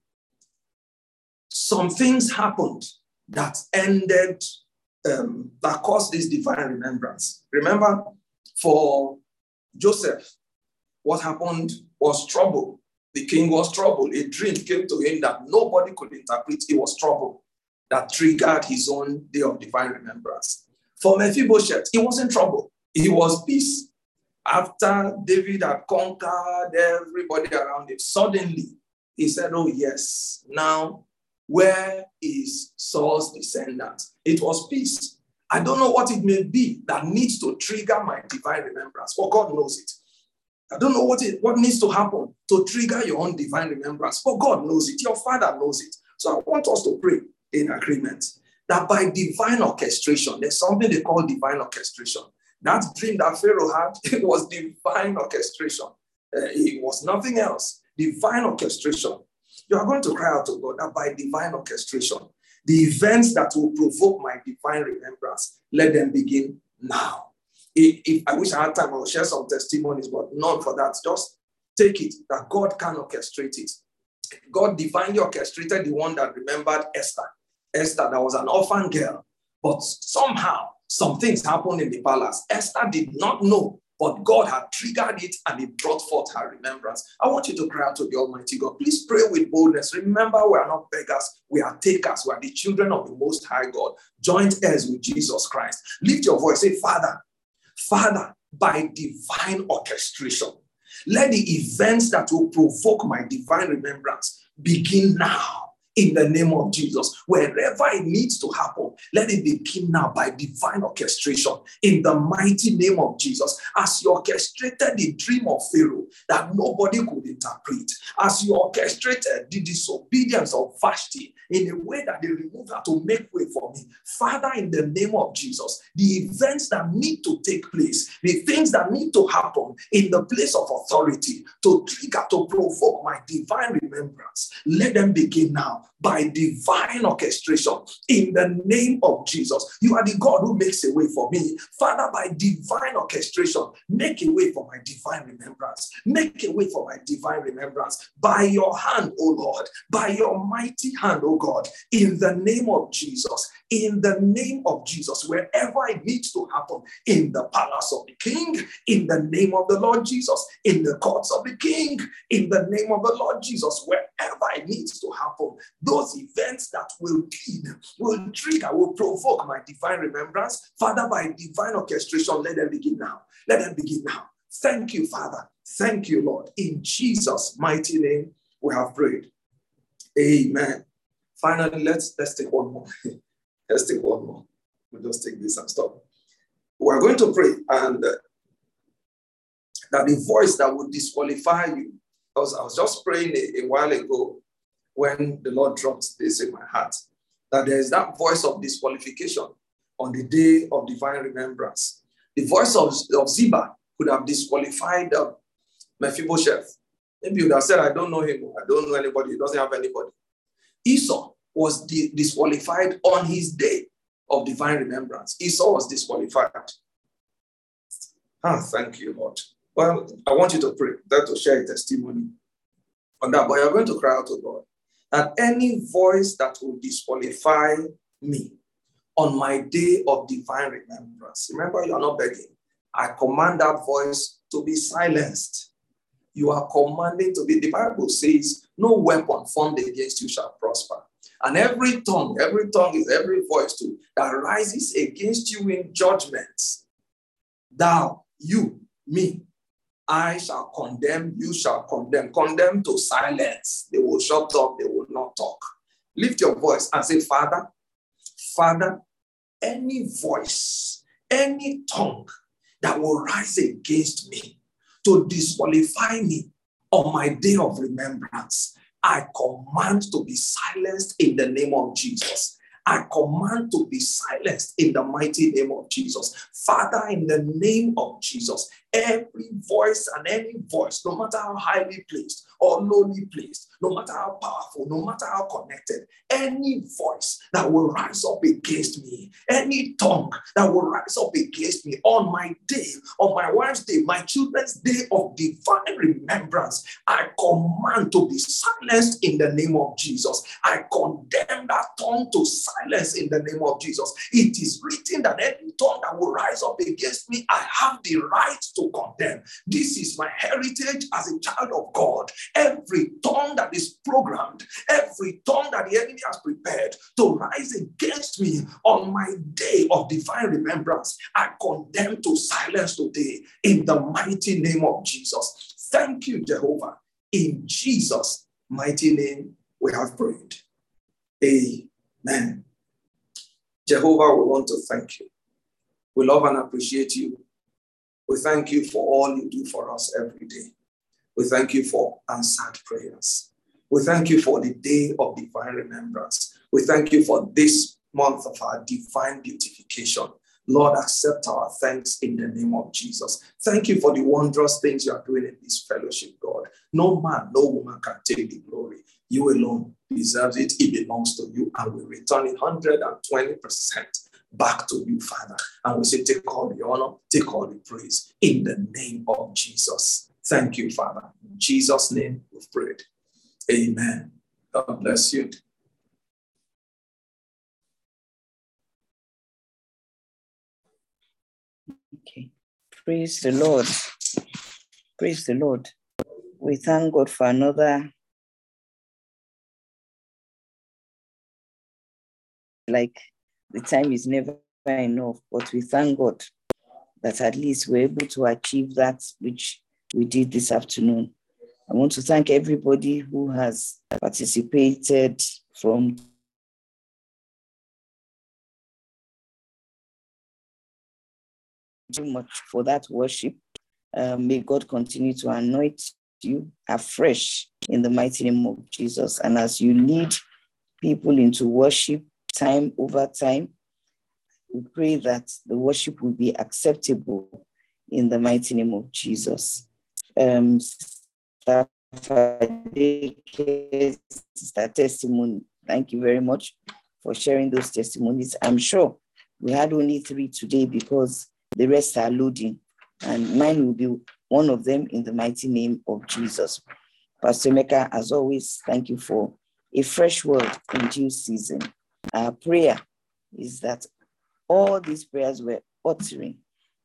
Some things happened that ended, that caused this divine remembrance. Remember, for Joseph, what happened was trouble. The king was troubled. A dream came to him that nobody could interpret. It was trouble that triggered his own day of divine remembrance. For Mephibosheth, he wasn't trouble. He was peace. After David had conquered everybody around him, suddenly he said, oh yes, now where is Saul's descendant? It was peace. I don't know what it may be that needs to trigger my divine remembrance, for God knows it. I don't know what needs to happen to trigger your own divine remembrance, for God knows it. Your Father knows it. So I want us to pray in agreement that by divine orchestration, there's something they call divine orchestration. That dream that Pharaoh had, it was divine orchestration. It was nothing else. Divine orchestration. You are going to cry out to God that by divine orchestration, the events that will provoke my divine remembrance, let them begin now. If I wish I had time, I would share some testimonies, but none for that. Just take it that God can orchestrate it. God divinely orchestrated the one that remembered Esther. Esther, that was an orphan girl, but somehow, some things happened in the palace. Esther did not know, but God had triggered it and it brought forth her remembrance. I want you to cry out to the Almighty God. Please pray with boldness. Remember, we are not beggars. We are takers. We are the children of the Most High God, joint heirs with Jesus Christ. Lift your voice. Say, Father, by divine orchestration, let the events that will provoke my divine remembrance begin now. In the name of Jesus, wherever it needs to happen, let it begin now by divine orchestration. In the mighty name of Jesus, as you orchestrated the dream of Pharaoh that nobody could interpret, as you orchestrated the disobedience of Vashti in a way that they removed her to make way for me, Father, in the name of Jesus, the events that need to take place, the things that need to happen in the place of authority to trigger, to provoke my divine remembrance, let them begin now. By divine orchestration, in the name of Jesus. You are the God who makes a way for me. Father, by divine orchestration, make a way for my divine remembrance. Make a way for my divine divine remembrance. By your hand, O Lord, by your mighty hand, O God, in the name of Jesus, in the name of Jesus, wherever it needs to happen, in the palace of the King, in the name of the Lord Jesus, in the courts of the King, in the name of the Lord Jesus, wherever it needs to happen, those events that will lead, will trigger, will provoke my divine remembrance, Father, by divine orchestration, let them begin now. Let them begin now. Thank you, Father. Thank you, Lord. In Jesus' mighty name, we have prayed. Amen. Finally, let's take one more. Let's take one more. We'll just take this and stop. We're going to pray, and that the voice that would disqualify you. I was just praying a while ago when the Lord dropped this in my heart, that there is that voice of disqualification on the day of divine remembrance. The voice of Ziba could have disqualified Mephibosheth. Maybe you would have said, I don't know him. I don't know anybody. He doesn't have anybody. Esau was disqualified on his day of divine remembrance. Esau was disqualified. Ah, thank you, Lord. Well, I want you to pray that to share a testimony on that. But you're going to cry out to God that any voice that will disqualify me on my day of divine remembrance. Remember, you are not begging. I command that voice to be silenced. You are commanding to be. The Bible says, no weapon formed against you shall prosper. And every tongue is every voice too, that rises against you in judgment. Thou, you, me, I shall condemn, you shall condemn. Condemn to silence. They will shut up, they will not talk. Lift your voice and say, Father, any voice, any tongue that will rise against me to disqualify me on my day of remembrance, I command to be silenced in the name of Jesus. I command to be silenced in the mighty name of Jesus. Father, in the name of Jesus, every voice and any voice, no matter how highly placed or lowly placed, no matter how powerful, no matter how connected, any voice that will rise up against me, any tongue that will rise up against me on my day, on my wife's day, my children's day of divine remembrance, I command to be silenced in the name of Jesus. I condemn that tongue to silence in the name of Jesus. It is written that any tongue that will rise up against me, I have the right to condemn. This is my heritage as a child of God. Every tongue that is programmed, every tongue that the enemy has prepared to rise against me on my day of divine remembrance, I condemn to silence today in the mighty name of Jesus. Thank you, Jehovah. In Jesus' mighty name, we have prayed. Amen. Jehovah, we want to thank you. We love and appreciate you. We thank you for all you do for us every day. We thank you for answered prayers. We thank you for the day of divine remembrance. We thank you for this month of our divine beautification. Lord, accept our thanks in the name of Jesus. Thank you for the wondrous things you are doing in this fellowship, God. No man, no woman can take the glory. You alone deserves it. It belongs to you, and we return it 120% back to you, Father. And we say, take all the honor, take all the praise in the name of Jesus. Thank you, Father. In Jesus' name, we've prayed. Amen. God bless you. Okay. Praise the Lord. Praise the Lord. We thank God for another, like, the time is never enough, but we thank God that at least we're able to achieve that which we did this afternoon. I want to thank everybody who has participated from too much for that worship. May God continue to anoint you afresh in the mighty name of Jesus. And as you lead people into worship, time over time, we pray that the worship will be acceptable in the mighty name of Jesus. Sister Testimony, thank you very much for sharing those testimonies. I'm sure we had only 3 today because the rest are loading, and mine will be one of them in the mighty name of Jesus. Pastor Emeka, as always, thank you for a fresh word in due season. Our prayer is that all these prayers we're uttering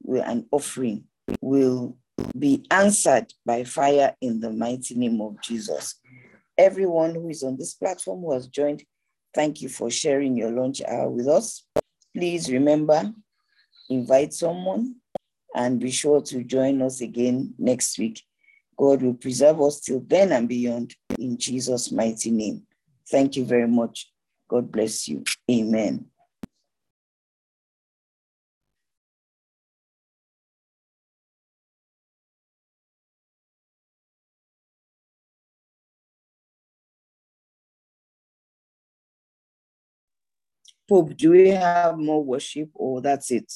and offering will be answered by fire in the mighty name of Jesus. Everyone who is on this platform who has joined, thank you for sharing your lunch hour with us. Please remember, invite someone and be sure to join us again next week. God will preserve us till then and beyond in Jesus' mighty name. Thank you very much. God bless you. Amen. Pope, do we have more worship or that's it?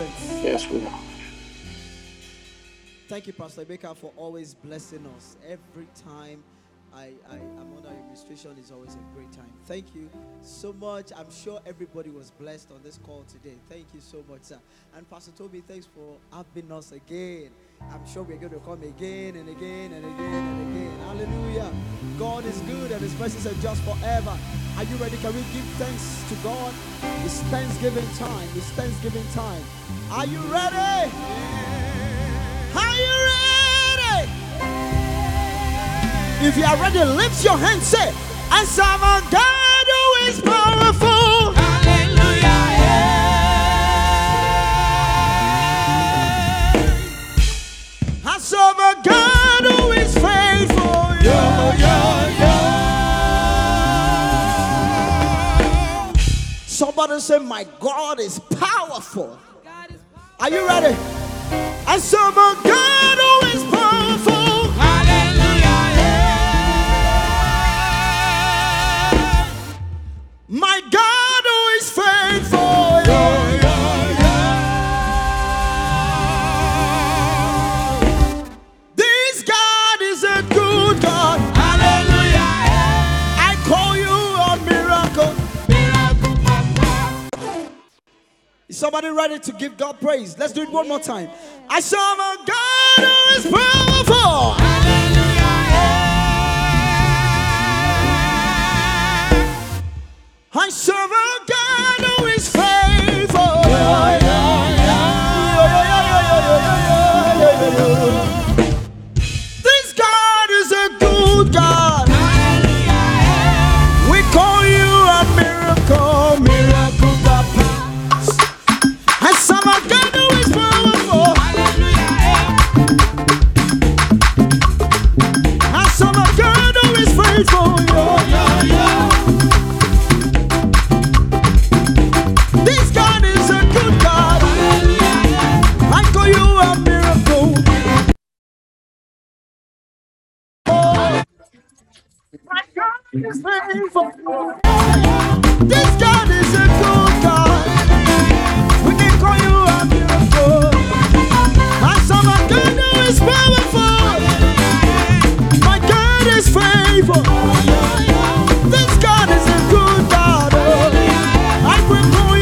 Yes, we have. Thank you, Pastor Emeka, for always blessing us. Every time I am under administration is always a great time. Thank you so much. I'm sure everybody was blessed on this call today. Thank you so much, sir. And Pastor Toby, thanks for having us again. I'm sure we're going to come again and again and again and again. Hallelujah. God is good and his mercies are just forever. Are you ready? Can we give thanks to God? It's Thanksgiving time. It's Thanksgiving time. Are you ready? Yeah. Are you ready? Yeah. If you are ready, lift your hands, say, I serve a God who is powerful. Hallelujah. Yeah. Of a God who is faithful, yo. Somebody say, my God is powerful. God is powerful. Are you ready? I serve a God who is powerful. Hallelujah. My God who is faithful, yo. Somebody ready to give God praise? Let's do it one more time. I serve a God who is powerful. Hallelujah. I serve a God who is faithful. Yeah, yeah, yeah, yeah, yeah, yeah, yeah, yeah, yeah, yeah, yeah. This God is a good God. Hallelujah. We call you a miracle. This God is a good God. We can call you a miracle. I saw my God who is powerful. My God is faithful. This God is a good God. I will call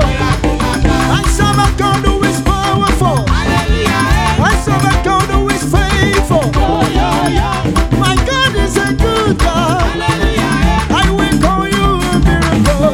you a miracle. I saw my God who is powerful. I saw my God who is faithful. God is a good God. Hallelujah. I will call you a miracle.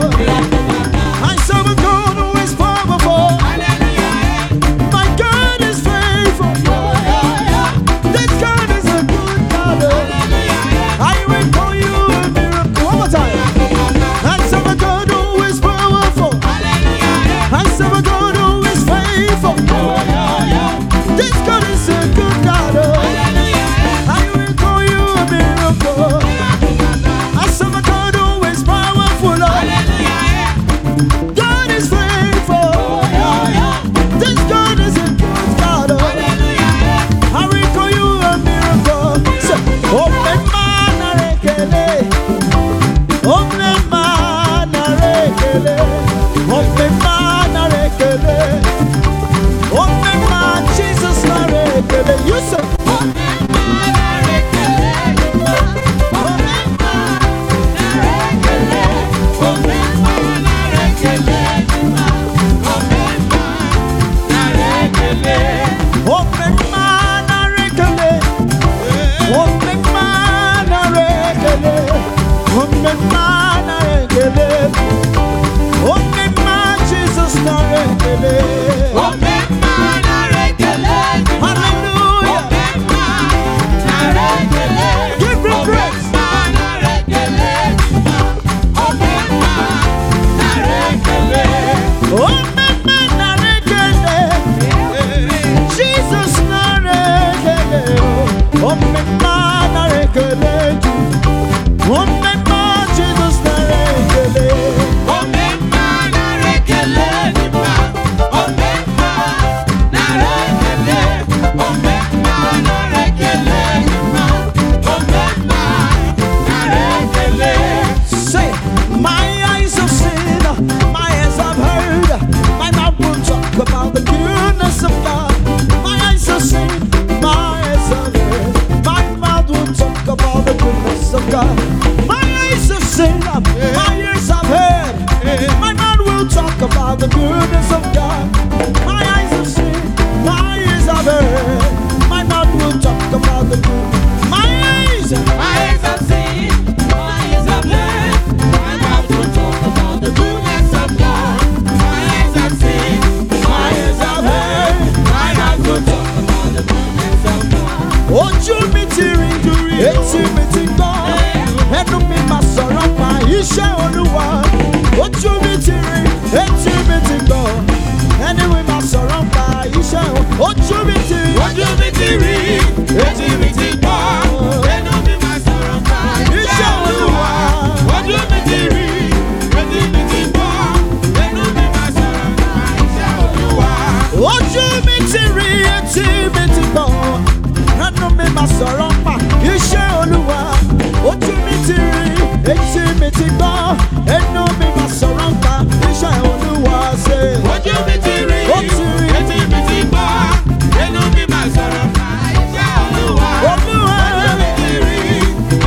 wa oju mi tiri eti mi timbo anyway ma soran pa ise oju mi tiri eti mi timbo eno mi ma soran pa ise wa oju mi tiri eti mi timbo eno mi ma soran pa ise wa oju mi tiri eti mi timbo eno mi ma soran pa ise Oluwa oju mi tiri Etimetiba, eno mi masoramba, isha Oluwa se. Oju mi tiri, etimetiba, eno mi masoramba, isha Oluwa. Oju mi tiri,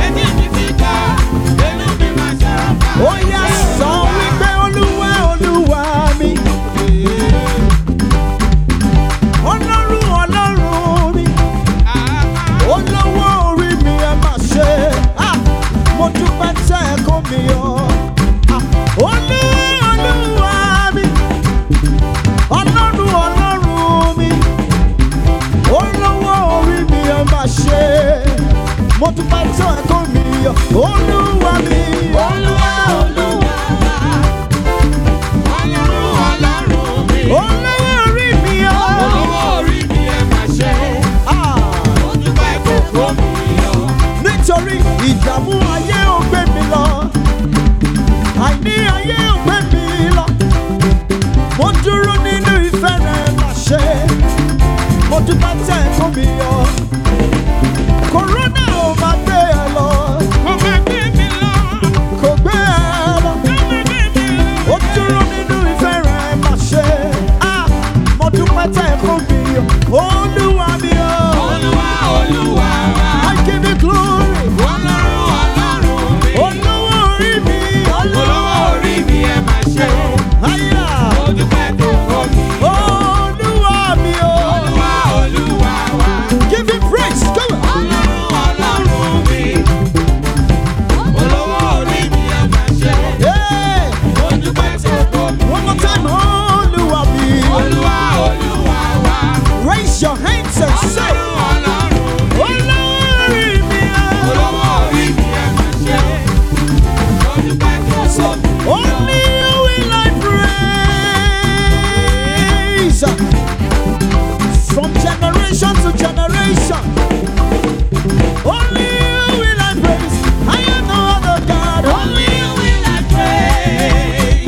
etimetiba, eno mi masoramba. Oya sọ wípé Oluwa, Oluwa mi. Ọlọ́run, Ọlọ́run mi. Olówó orí mi ẹ máa ṣe. Mo dúpẹ́ tẹ́ kó mi yọ. Olúwa mi, Ọlọ́run Ọlọ́run mi, olówó orí mi ẹ máa ṣe. Mo dúpẹ́ tẹ́ kó mi yọ. Olúwa mi, Olúwa Olúwa, Ọlọ́run Ọlọ́run mi, olówó orí mi yọ. Olówó orí mi ẹ máa ṣe. Mo dúpẹ́ tẹ́ kó mi yọ. Nítorí ìdààmú ayé. Ojú bá tẹ̀ fún mi yọ. Kòrónà ò máa gbé ẹ lọ. Kò máa gbé mi lọ. Kò gbé ẹ lọ. Kò máa gbé mi lọ. Ó dúró nínú ìfẹ́ rẹ̀ máa ṣe. Ojú bá tẹ̀ fún mi yọ. Olúwa mi o. Olúwa Olúwa wa. I give you glory. Ọlọ́run Ọlọ́run mi. Olówó orí mi. Olówó orí mi ẹ máa ṣe. Ojú bá tẹ̀ fún mi yọ. Raise your hands and say, Olori mi o, Olori mi ẹ máa ṣe, Olúwa tó sọ mí lọ. Only you will I praise. From generation to generation, only you will I praise. I am no other God. Only you will I praise.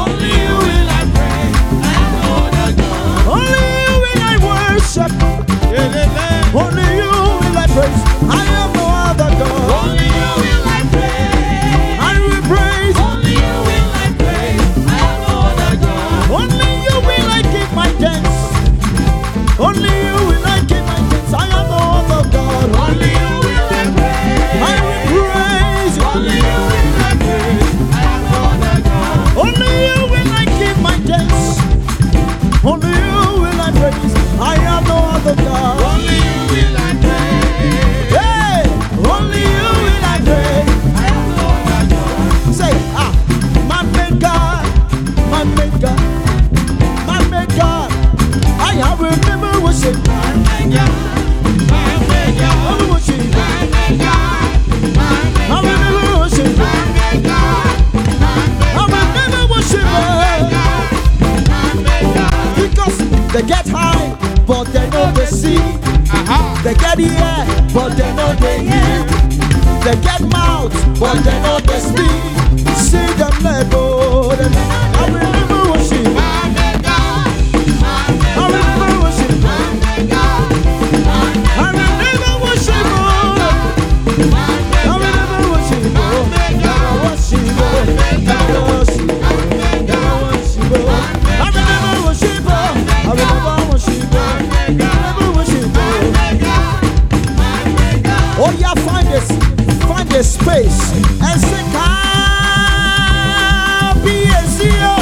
Only you will I praise. I am no other God. Only you will I worship. Only you will I praise. I am no other God. Only you will I praise. I will praise. Only you will I praise. I am no other God. Only you will I give my thanks. Only you will I give my thanks. I am no other God. Only you will I praise. I will praise. Only you will I praise. I am no other God. Only you will I give my thanks. Only you will I praise. I am no other God. Only you will I praise. Hey, only you will I praise. I am no other God. Say, my maker, my maker, my maker. I have remembered worship. My maker, my maker, I will worship. My maker, my maker, I remember worship. My maker, my maker, I remember worship. My maker, because. They get high, but they know they see. They get ear, but they know they hear. They get mouth, but they know they speak. See them level. I remember worship. I remember worship. I remember worship. I remember worship. I remember worship. I remember when she go. I remember when she go. Oh yeah, find a space and say, "Happy is you."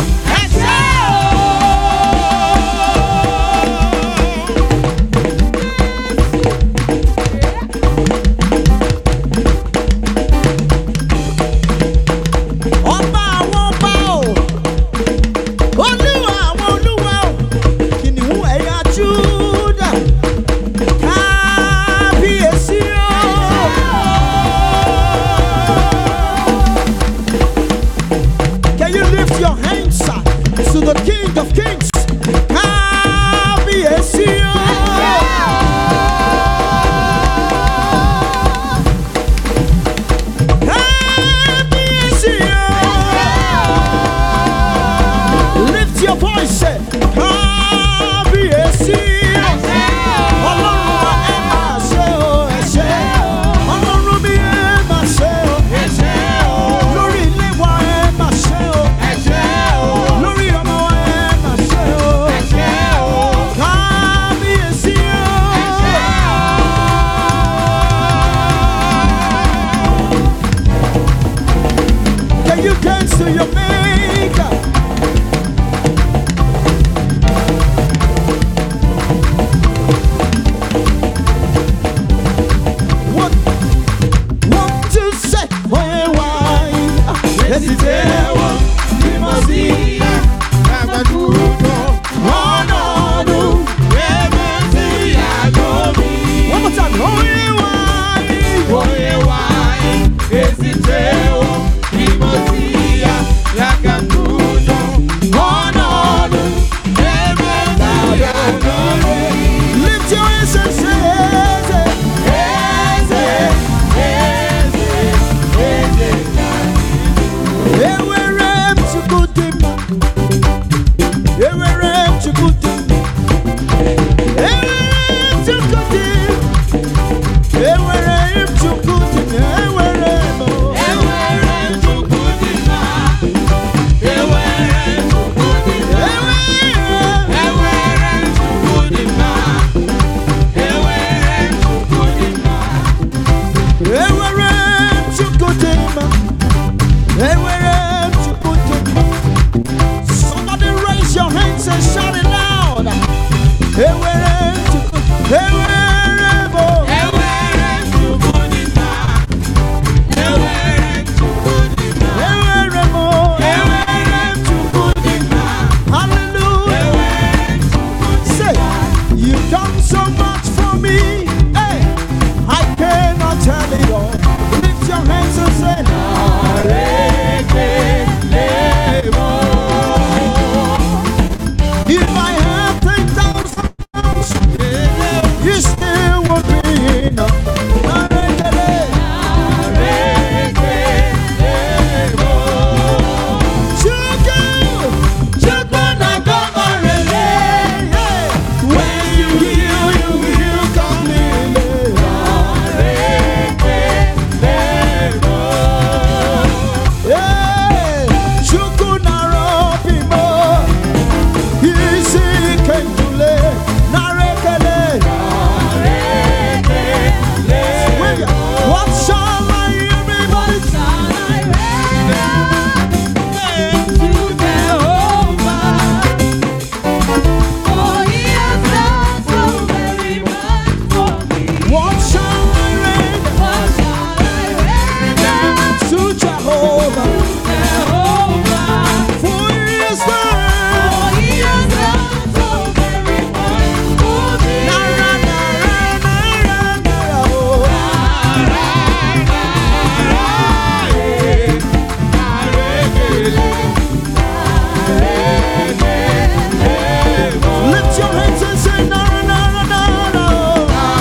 and shout it loud. Hallelujah. Say, you've done so much for me. Hey, I cannot tell it all. Lift your hands and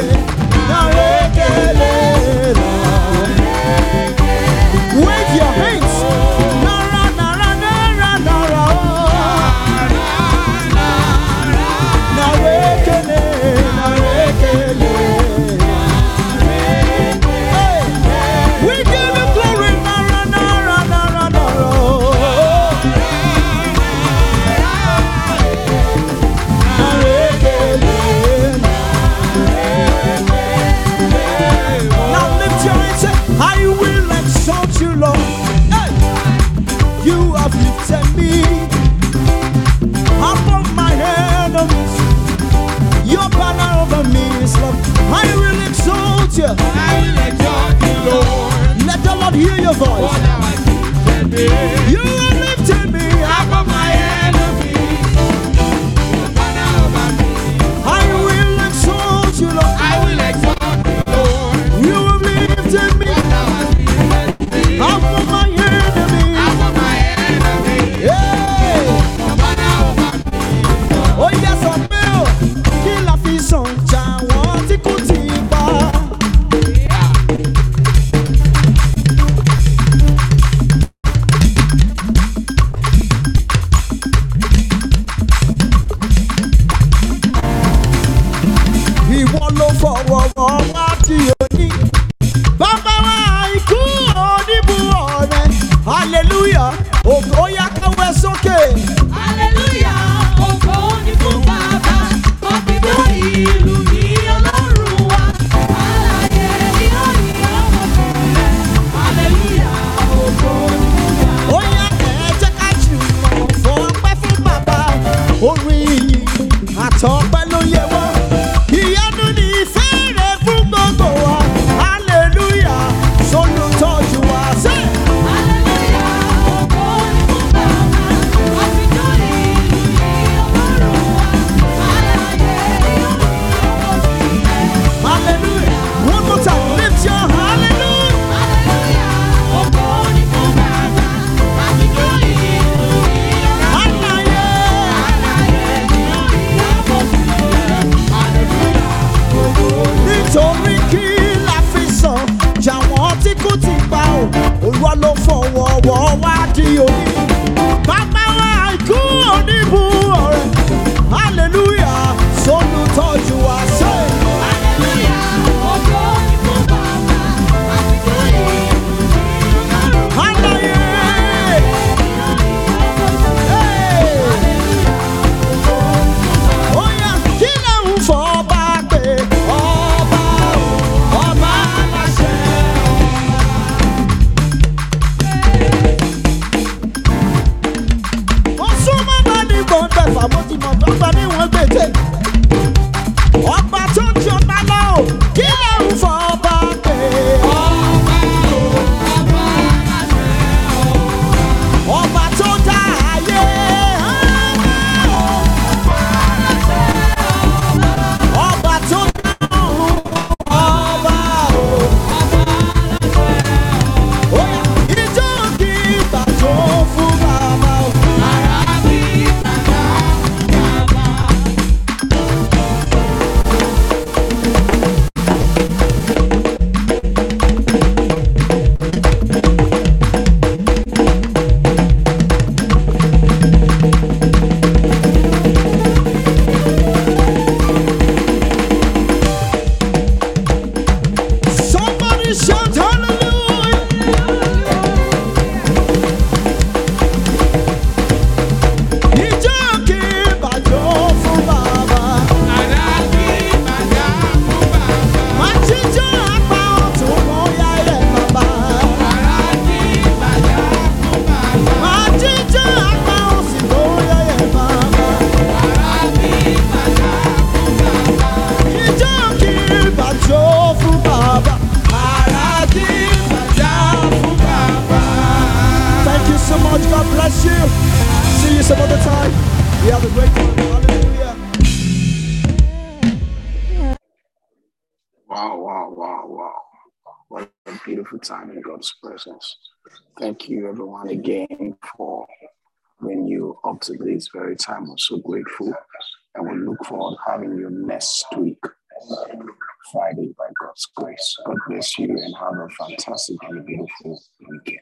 say, To this very time. I'm so grateful, and we look forward to having you next week, Friday, by God's grace. God bless you and have a fantastic and beautiful weekend.